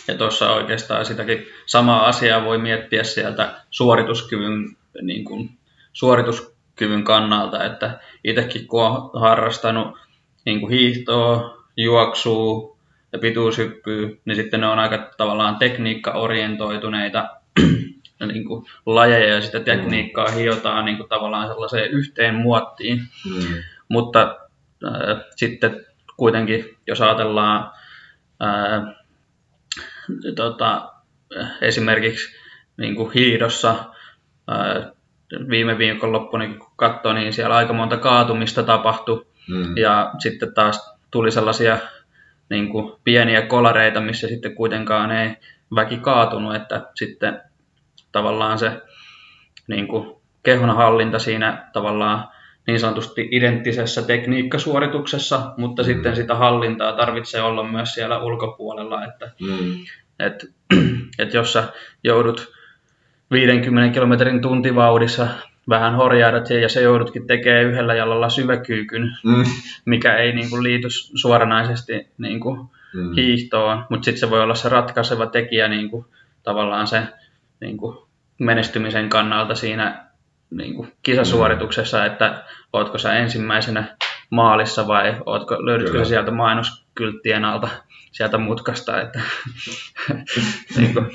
Ja tuossa oikeastaan sitäkin samaa asiaa voi miettiä sieltä suorituskyvyn kannalta, että itsekin kun on harrastanut niin kuin hiihtoa, juoksua ja pituushyppyä, niin sitten ne on aika tavallaan tekniikkaorientoituneita niin kuin lajeja, ja sitä tekniikkaa hiotaan niin kuin tavallaan sellaiseen yhteen muottiin. Mutta sitten kuitenkin, jos ajatellaan esimerkiksi niin kuin hiidossa, viime viikonloppuna niin kun katsoi, niin siellä aika monta kaatumista tapahtui, ja sitten taas tuli sellaisia niin kuin pieniä kolareita, missä sitten kuitenkaan ei väki kaatunut, että sitten tavallaan se niin kuin kehonhallinta siinä tavallaan niin sanotusti identtisessä tekniikkasuorituksessa, mutta sitten sitä hallintaa tarvitsee olla myös siellä ulkopuolella, että jos sä joudut 50 kilometrin tuntivauhdissa vähän horjahdat siihen ja se joudutkin tekemään yhdellä jalalla syväkyykyn, mikä ei niin kuin liity suoranaisesti niin kuin hiihtoon, mutta sitten se voi olla se ratkaiseva tekijä niin kuin, tavallaan se niin kuin, menestymisen kannalta siinä niin kuin, kisasuorituksessa, että ootko sä ensimmäisenä maalissa vai löydytkö sieltä mainoskylttien alta sieltä mutkasta, että niin kuin.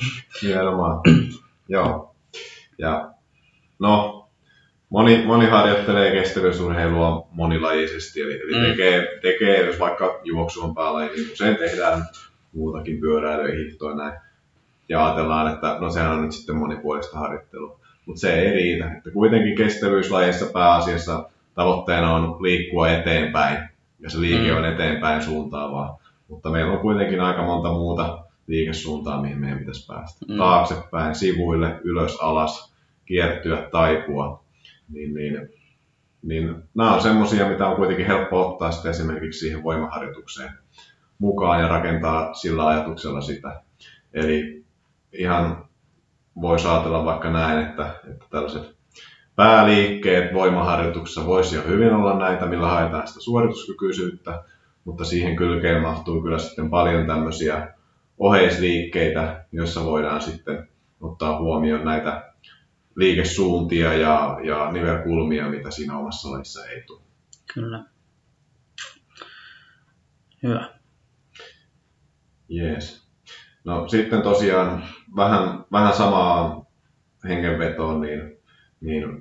Nimenomaan. Joo. Ja no, moni harjoittelee kestävyysurheilua monilajisesti, eli tekee, jos vaikka juoksu on päälaji, niin usein tehdään muutakin pyöräilyä, hiihtoa näin. Ja ajatellaan, että no sehän on nyt sitten monipuolista harjoittelua. Mutta se ei riitä. Että kuitenkin kestävyyslajissa pääasiassa tavoitteena on liikkua eteenpäin, ja se liike on eteenpäin suuntaavaa. Mutta meillä on kuitenkin aika monta muuta liikesuuntaa, mihin meidän pitäisi päästä. Taaksepäin, sivuille, ylös, alas, kiertyä, taipua. Niin nämä on semmoisia, mitä on kuitenkin helppo ottaa sitten esimerkiksi siihen voimaharjoitukseen mukaan ja rakentaa sillä ajatuksella sitä. Eli ihan voi ajatella vaikka näin, että tällaiset pääliikkeet voimaharjoituksessa voisi jo hyvin olla näitä, millä haetaan sitä suorituskykyisyyttä, mutta siihen kylkeen mahtuu kyllä sitten paljon tämmöisiä oheisliikkeitä, joissa voidaan sitten ottaa huomioon näitä liikesuuntia ja nivelkulmia, mitä siinä omassa lajissa ei tule. Kyllä. Hyvä. Jees. No sitten tosiaan vähän samaa hengenvetoon, niin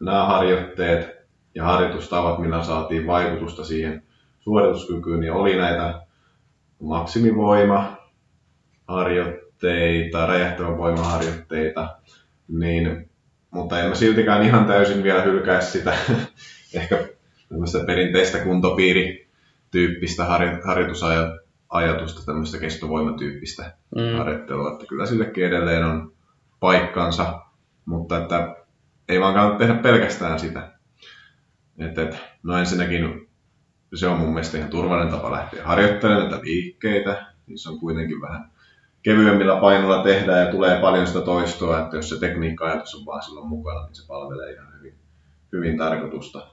nämä harjoitteet ja harjoitustavat, millä saatiin vaikutusta siihen suorituskykyyn, niin oli näitä maksimivoimaharjoitteita, räjähtävän voimaharjoitteita, niin, mutta en mä siltikään ihan täysin vielä hylkää sitä ehkä tämmöistä perinteistä kuntopiirityyppistä harjoitusajatusta, tämmöistä kestovoimatyyppistä harjoittelua, että kyllä sillekin edelleen on paikkansa, mutta että ei vaan kannata tehdä pelkästään sitä. No ensinnäkin se on mun mielestä ihan turvallinen tapa lähteä harjoittelemaan näitä liikkeitä, niissä on kuitenkin vähän kevyemmillä painoilla tehdään ja tulee paljon sitä toistoa, että jos se tekniikka-ajatus on vaan silloin mukana, niin se palvelee ihan hyvin tarkoitusta.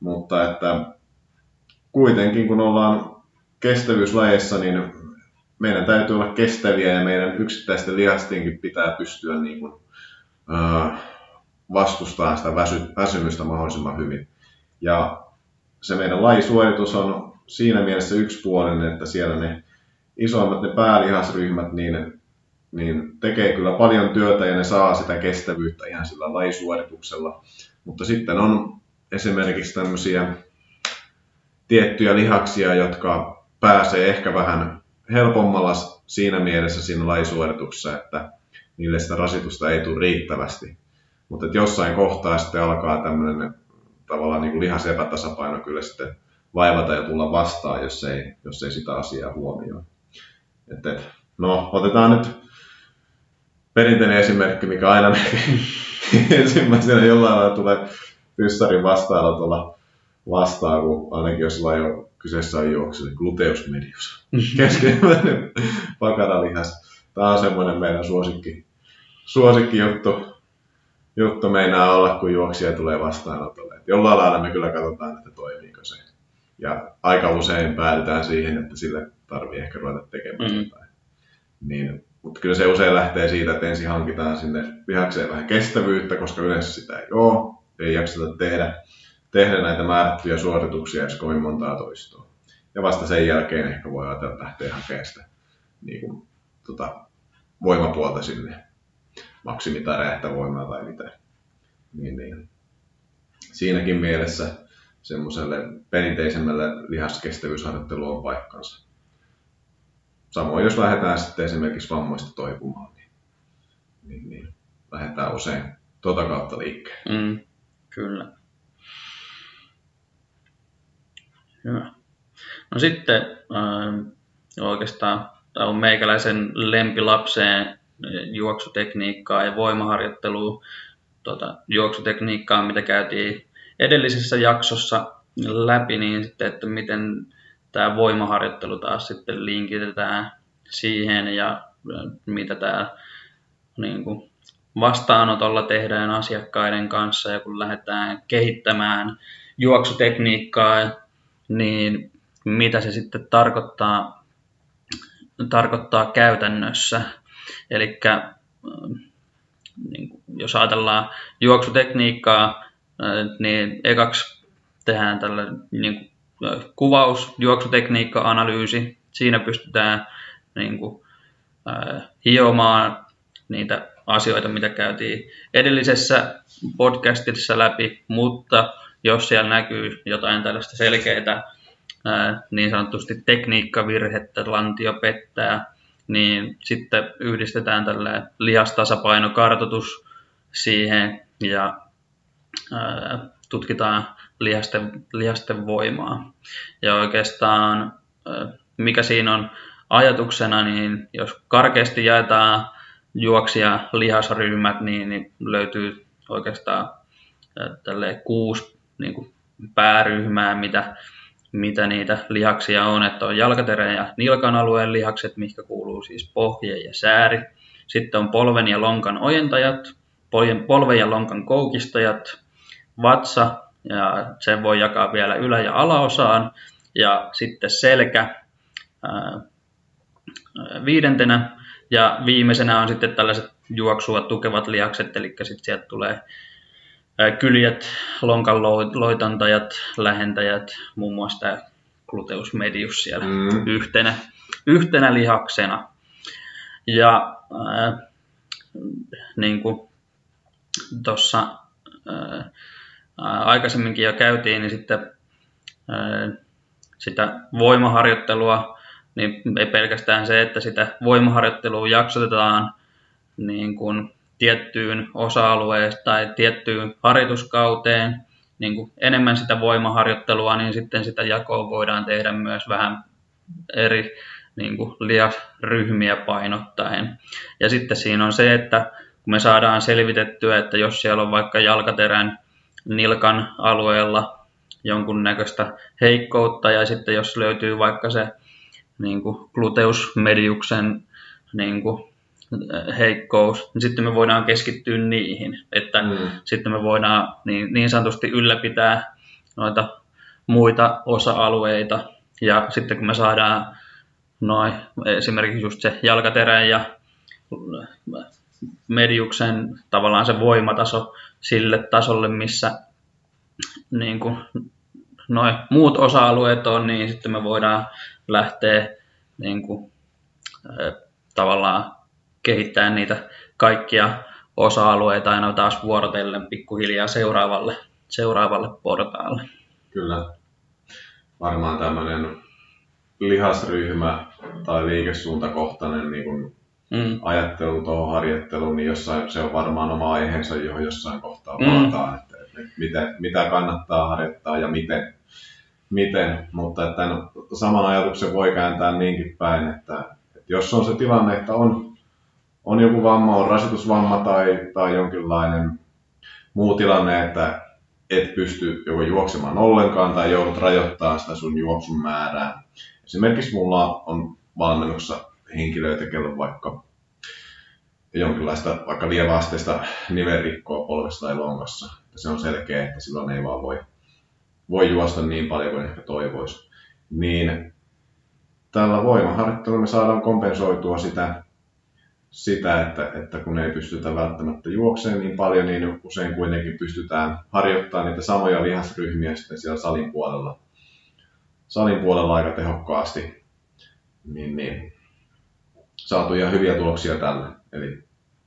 Mutta että kuitenkin kun ollaan kestävyyslajeissa, niin meidän täytyy olla kestäviä ja meidän yksittäisten lihastienkin pitää pystyä niin kuin, vastustamaan sitä väsymystä mahdollisimman hyvin. Ja se meidän lajisuoritus on siinä mielessä yksipuolinen, että siellä ne isoimmat ne päälihasryhmät niin tekee kyllä paljon työtä ja ne saa sitä kestävyyttä ihan sillä lajisuorituksella. Mutta sitten on esimerkiksi tämmöisiä tiettyjä lihaksia, jotka pääsee ehkä vähän helpommalla siinä mielessä siinä lajisuorituksessa, että niille sitä rasitusta ei tule riittävästi. Mutta jossain kohtaa sitten alkaa tämmöinen tavallaan niin kuin lihasepätasapaino kyllä sitten vaivata ja tulla vastaan, jos ei sitä asiaa huomioi. No, otetaan nyt perinteinen esimerkki, mikä aina ensimmäisenä jollain lailla tulee pyssarin vastaanotolla vastaan, kun ainakin jos kyseessä on juoksu, niin gluteus medius. Keskimmäinen pakaralihas. Tämä on semmoinen meidän suosikkijuttu meinaa olla, kun juoksija tulee vastaanotolle. Jollain lailla me kyllä katsotaan, että toimiiko se. Ja aika usein päädytään siihen, että sille tarvii ehkä ruveta tekemään jotain. Niin, mutta kyllä se usein lähtee siitä, että ensin hankitaan sinne lihakseen vähän kestävyyttä, koska yleensä sitä ei ole. Ei jakseta tehdä näitä määrättyjä suorituksia, jos kovin montaa toistoa. Ja vasta sen jälkeen ehkä voi ajatella lähteä hakemaan sitä niin kuin, voimapuolta sinne. Maksimi tai räjähtävoimaa tai mitä. Niin. Siinäkin mielessä semmoiselle perinteisemmälle lihaskestävyysharjoitteluun on paikkansa. Samoin jos lähdetään sitten esimerkiksi vammaista toipumaan, niin lähdetään usein tuota kautta liikkeelle. Kyllä. Hyvä. No sitten oikeastaan tämä on meikäläisen lempilapseen juoksutekniikkaa ja voimaharjoittelua, juoksutekniikkaa, mitä käytiin edellisessä jaksossa läpi, niin sitten, että miten tämä voimaharjoittelu taas sitten linkitetään siihen ja mitä tämä niin kuin, vastaanotolla tehdään asiakkaiden kanssa ja kun lähdetään kehittämään juoksutekniikkaa, niin mitä se sitten tarkoittaa käytännössä. Eli jos ajatellaan juoksutekniikkaa, niin ekaksi tehdään tällainen niin kuvaus, juoksutekniikka-analyysi. Siinä pystytään niin kuin, hiomaan niitä asioita, mitä käytiin edellisessä podcastissa läpi, mutta jos siellä näkyy jotain tällaista selkeää niin sanotusti tekniikkavirhettä, lantio pettää, niin sitten yhdistetään tällainen lihastasapainokartoitus siihen ja tutkitaan lihasten voimaa. Ja oikeastaan mikä siinä on ajatuksena, niin jos karkeasti jaetaan juoksija lihasryhmät, niin löytyy oikeastaan tälleen 6 niin kuin pääryhmää, mitä niitä lihaksia on, että on jalkaterän ja nilkan alueen lihakset, mihinkä kuuluu siis pohje ja sääri. Sitten on polven ja lonkan ojentajat, polven ja lonkan koukistajat, vatsa, ja sen voi jakaa vielä ylä- ja alaosaan, ja sitten selkä 5. Ja viimeisenä on sitten tällaiset juoksua tukevat lihakset, eli sitten sieltä tulee kyljet, lonkan loitantajat, lähentäjät, muun muassa tämä gluteus medius siellä yhtenä lihaksena. Ja niin kuin tuossa aikaisemminkin jo käytiin, niin sitten sitä voimaharjoittelua, niin ei pelkästään se, että sitä voimaharjoittelua jaksotetaan niin kuin tiettyyn osa-alueeseen tai tiettyyn harjoituskauteen niin kuin enemmän sitä voimaharjoittelua, niin sitten sitä jakoa voidaan tehdä myös vähän eri niin kuin lihasryhmiä painottaen. Ja sitten siinä on se, että kun me saadaan selvitettyä, että jos siellä on vaikka jalkaterän nilkan alueella jonkunnäköistä heikkoutta ja sitten jos löytyy vaikka se niin kuin gluteusmediuksen niin kuin heikkous, niin sitten me voidaan keskittyä niihin, että sitten me voidaan niin sanotusti ylläpitää noita muita osa-alueita, ja sitten kun me saadaan noin esimerkiksi just se jalkaterän ja mediuksen tavallaan se voimataso sille tasolle, missä niin kuin noin muut osa-alueet on, niin sitten me voidaan lähteä niin kuin, tavallaan kehittämään niitä kaikkia osa-alueita aina taas vuorotellen pikkuhiljaa seuraavalle portaalle. Kyllä. Varmaan tämmöinen lihasryhmä tai liikesuuntakohtainen niin kuin ajattelu tuohon harjoitteluun, niin jossain, se on varmaan oma aiheensa, johon jossain kohtaa palataan, että mitä kannattaa harjoittaa ja miten, mutta tämän saman ajatuksen voi kääntää niinkin päin, että jos on se tilanne, että on joku vamma, on rasitusvamma tai jonkinlainen muu tilanne, että et pysty joko juoksemaan ollenkaan tai joudut rajoittamaan sitä sun juoksun määrää. Esimerkiksi mulla on valmennuksessa henkilöitä, kello on vaikka jonkinlaista vaikka lieväasteista nivelrikkoa polvessa tai lonkassa. Se on selkeä, että silloin ei vaan voi juosta niin paljon kuin ehkä toivoisi. Niin tällä voimaharjoittelulla me saadaan kompensoitua sitä että kun ei pystytä välttämättä juoksemaan niin paljon, niin usein kuitenkin pystytään harjoittamaan niitä samoja lihasryhmiä sitten siellä salin puolella aika tehokkaasti. Niin. Saatu ihan hyviä tuloksia tälle. Eli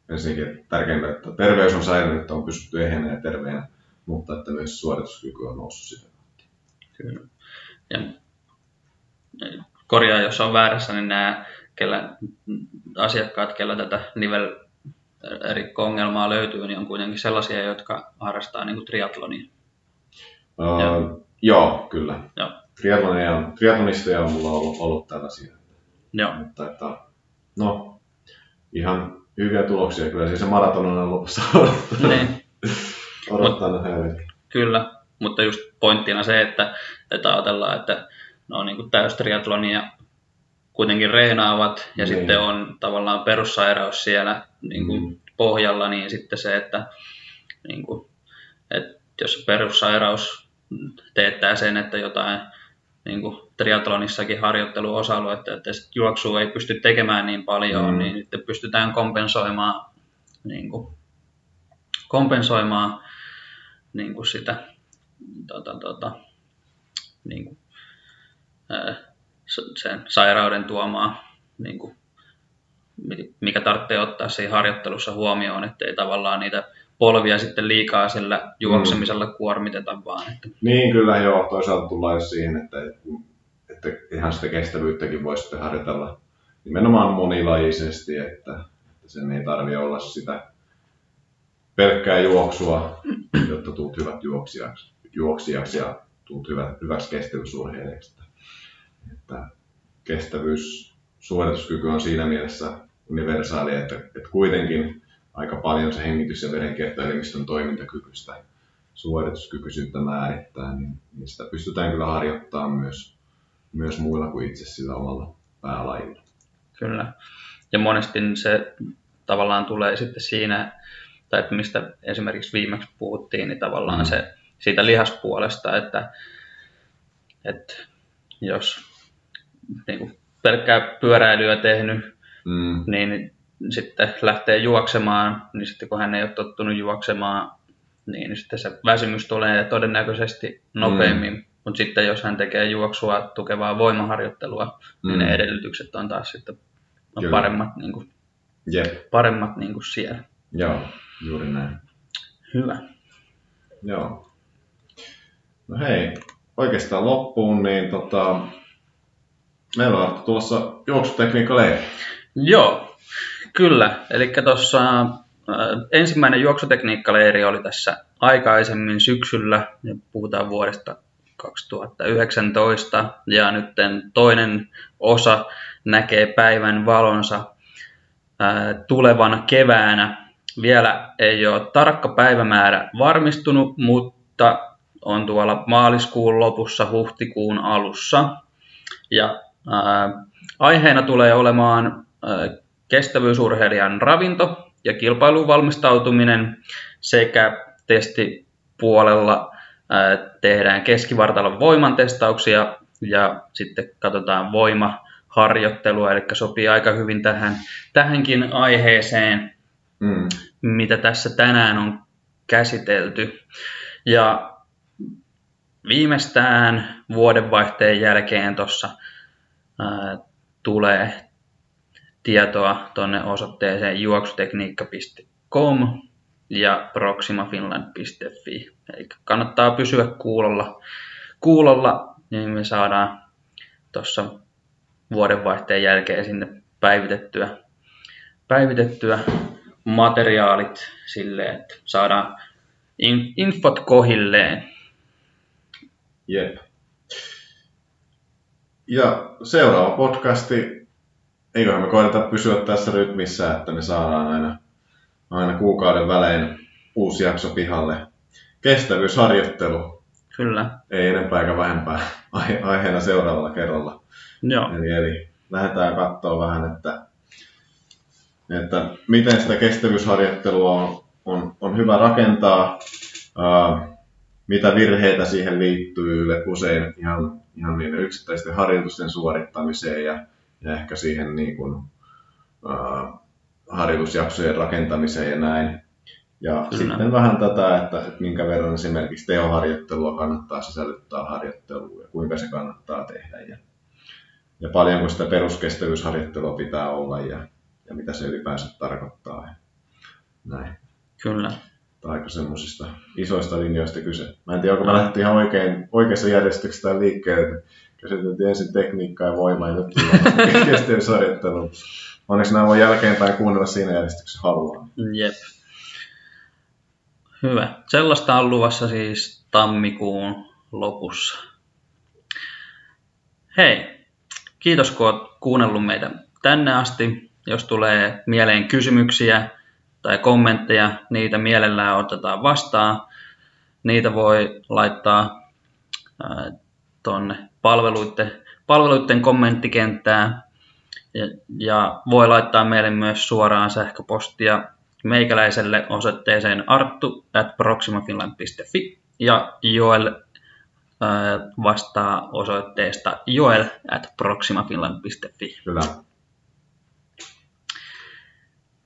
ensinnäkin tärkeintä, että terveys on säilynyt, että on pystytty ehjänä ja terveenä, mutta että myös suorituskyky on noussut sitä. Kyllä. Ja korjaa, jos on väärässä, niin nämä asiakkaat, kellä tätä nivelrikko-ongelmaa löytyy, niin on kuitenkin sellaisia, jotka harrastaa niin kuin triatlonia. Joo, kyllä. Joo. Triatlonisteja on mulla ollut tällaisia. Joo. Mutta että no, ihan hyviä tuloksia. Kyllä siis se maraton on lopussa odottanut häiriä. Kyllä, mutta just pointtina se, että ajatellaan, että ne on niin täystriatlonia kuitenkin reenaavat ja sitten on tavallaan perussairaus siellä niin pohjalla, niin sitten se, että niin kuin, että jos perussairaus teettää sen, että jotain niin kuin triathlonissakin harjoitteluosa-aluetta, että juoksua ei pysty tekemään niin paljon, niin nyt pystytään kompensoimaan sitä niin kuin, sen sairauden tuomaa, niin kuin, mikä tarvitsee ottaa siinä harjoittelussa huomioon, ettei tavallaan niitä polvia sitten liikaa sillä juoksemisella kuormiteta vaan. Että. Niin kyllä joo, toisaalta tullaan jo siihen, että ihan sitä kestävyyttäkin voi sitten harjoitella nimenomaan monilajisesti, että sen ei tarvitse olla sitä pelkkää juoksua, jotta tulet hyvät juoksijaksi ja tulet hyväksi kestävyysurheilijaksi. Että kestävyyssuorituskyky on siinä mielessä universaali, että kuitenkin aika paljon se hengitys- ja verenkiertoelimistön toimintakykyistä suorituskykyisyyttä määrittää, niin sitä pystytään kyllä harjoittamaan myös muilla kuin itse sillä omalla päälajilla. Kyllä. Ja monesti se tavallaan tulee sitten siinä, tai että mistä esimerkiksi viimeksi puhuttiin, niin tavallaan se siitä lihaspuolesta, että jos niin kuin pelkkää pyöräilyä tehnyt, niin sitten lähtee juoksemaan, niin sitten kun hän ei ole tottunut juoksemaan, niin sitten se väsymys tulee todennäköisesti nopeammin. Mutta sitten jos hän tekee juoksua tukevaa voimaharjoittelua, niin ne edellytykset on taas sitten paremmat niin kuin siellä. Joo, juuri näin. Hyvä. Joo. No hei, oikeastaan loppuun, niin meillä on tulossa juoksutekniikka-leiri. Joo, kyllä. Eli tuossa ensimmäinen juoksutekniikka-leiri oli tässä aikaisemmin syksyllä, ja puhutaan vuodesta 2019, ja nyt toinen osa näkee päivän valonsa tulevana keväänä. Vielä ei ole tarkka päivämäärä varmistunut, mutta on tuolla maaliskuun lopussa, huhtikuun alussa. Ja aiheena tulee olemaan kestävyysurheilijan ravinto ja kilpailuun valmistautuminen sekä testipuolella tehdään keskivartalon voimantestauksia ja sitten katsotaan voimaharjoittelua, eli sopii aika hyvin tähänkin aiheeseen, mitä tässä tänään on käsitelty. Ja viimeistään vuodenvaihteen jälkeen tuossa tulee tietoa tuonne osoitteeseen juoksutekniikka.com ja proximafinland.fi. Eli kannattaa pysyä kuulolla, niin me saadaan tuossa vuodenvaihteen jälkeen sinne päivitettyä materiaalit silleen, että saadaan infot kohilleen. Jep. Ja seuraava podcasti, eiköhän me koiteta pysyä tässä rytmissä, että me saadaan aina kuukauden välein uusi jakso pihalle. Kestävyysharjoittelu. Kyllä. Ei enempää eikä vähempää aiheena seuraavalla kerralla. Joo. Eli lähdetään katsoa vähän, että miten sitä kestävyysharjoittelua on hyvä rakentaa. Mitä virheitä siihen liittyy usein ihan niiden yksittäisten harjoitusten suorittamiseen ja ehkä siihen niin kuin, harjoitusjaksojen rakentamiseen ja näin. Ja sitten vähän tätä, että minkä verran esimerkiksi tehoharjoittelua kannattaa sisällyttää harjoitteluun ja kuinka se kannattaa tehdä. Ja paljonko sitä peruskestävyysharjoittelua pitää olla ja mitä se ylipäänsä tarkoittaa. Näin. Kyllä. Aika semmoisista isoista linjoista kyse. Mä en tiedä, onko mä lähdetty ihan oikeassa järjestyksessä liikkeelle. Käsiteltiin ensin tekniikkaa ja voimaa ja nyt kestävyysharjoittelua. Onneksi nämä voi jälkeenpäin kuunnella siinä järjestyksessä haluaa. Jep. Hyvä. Sellaista on luvassa siis tammikuun lopussa. Hei, kiitos kun olet kuunnellut meitä tänne asti. Jos tulee mieleen kysymyksiä tai kommentteja, niitä mielellään otetaan vastaan. Niitä voi laittaa tuonne palveluiden kommenttikenttään ja voi laittaa meille myös suoraan sähköpostia meikäläiselle osoitteeseen arttu@proximafinland.fi ja Joel vastaa osoitteesta joel@proximafinland.fi. Hyvä.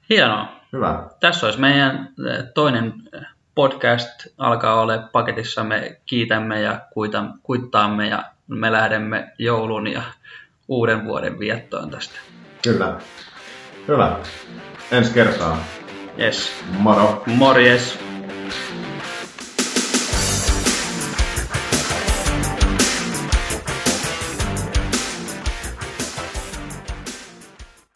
Hienoa. Hyvä. Tässä olisi meidän toinen podcast alkaa olla paketissa. Me kiitämme ja kuittaamme ja me lähdemme joulun ja uuden vuoden viettoon tästä. Kyllä. Hyvä. Ensi kertaa. Yes. Moro. Morjes.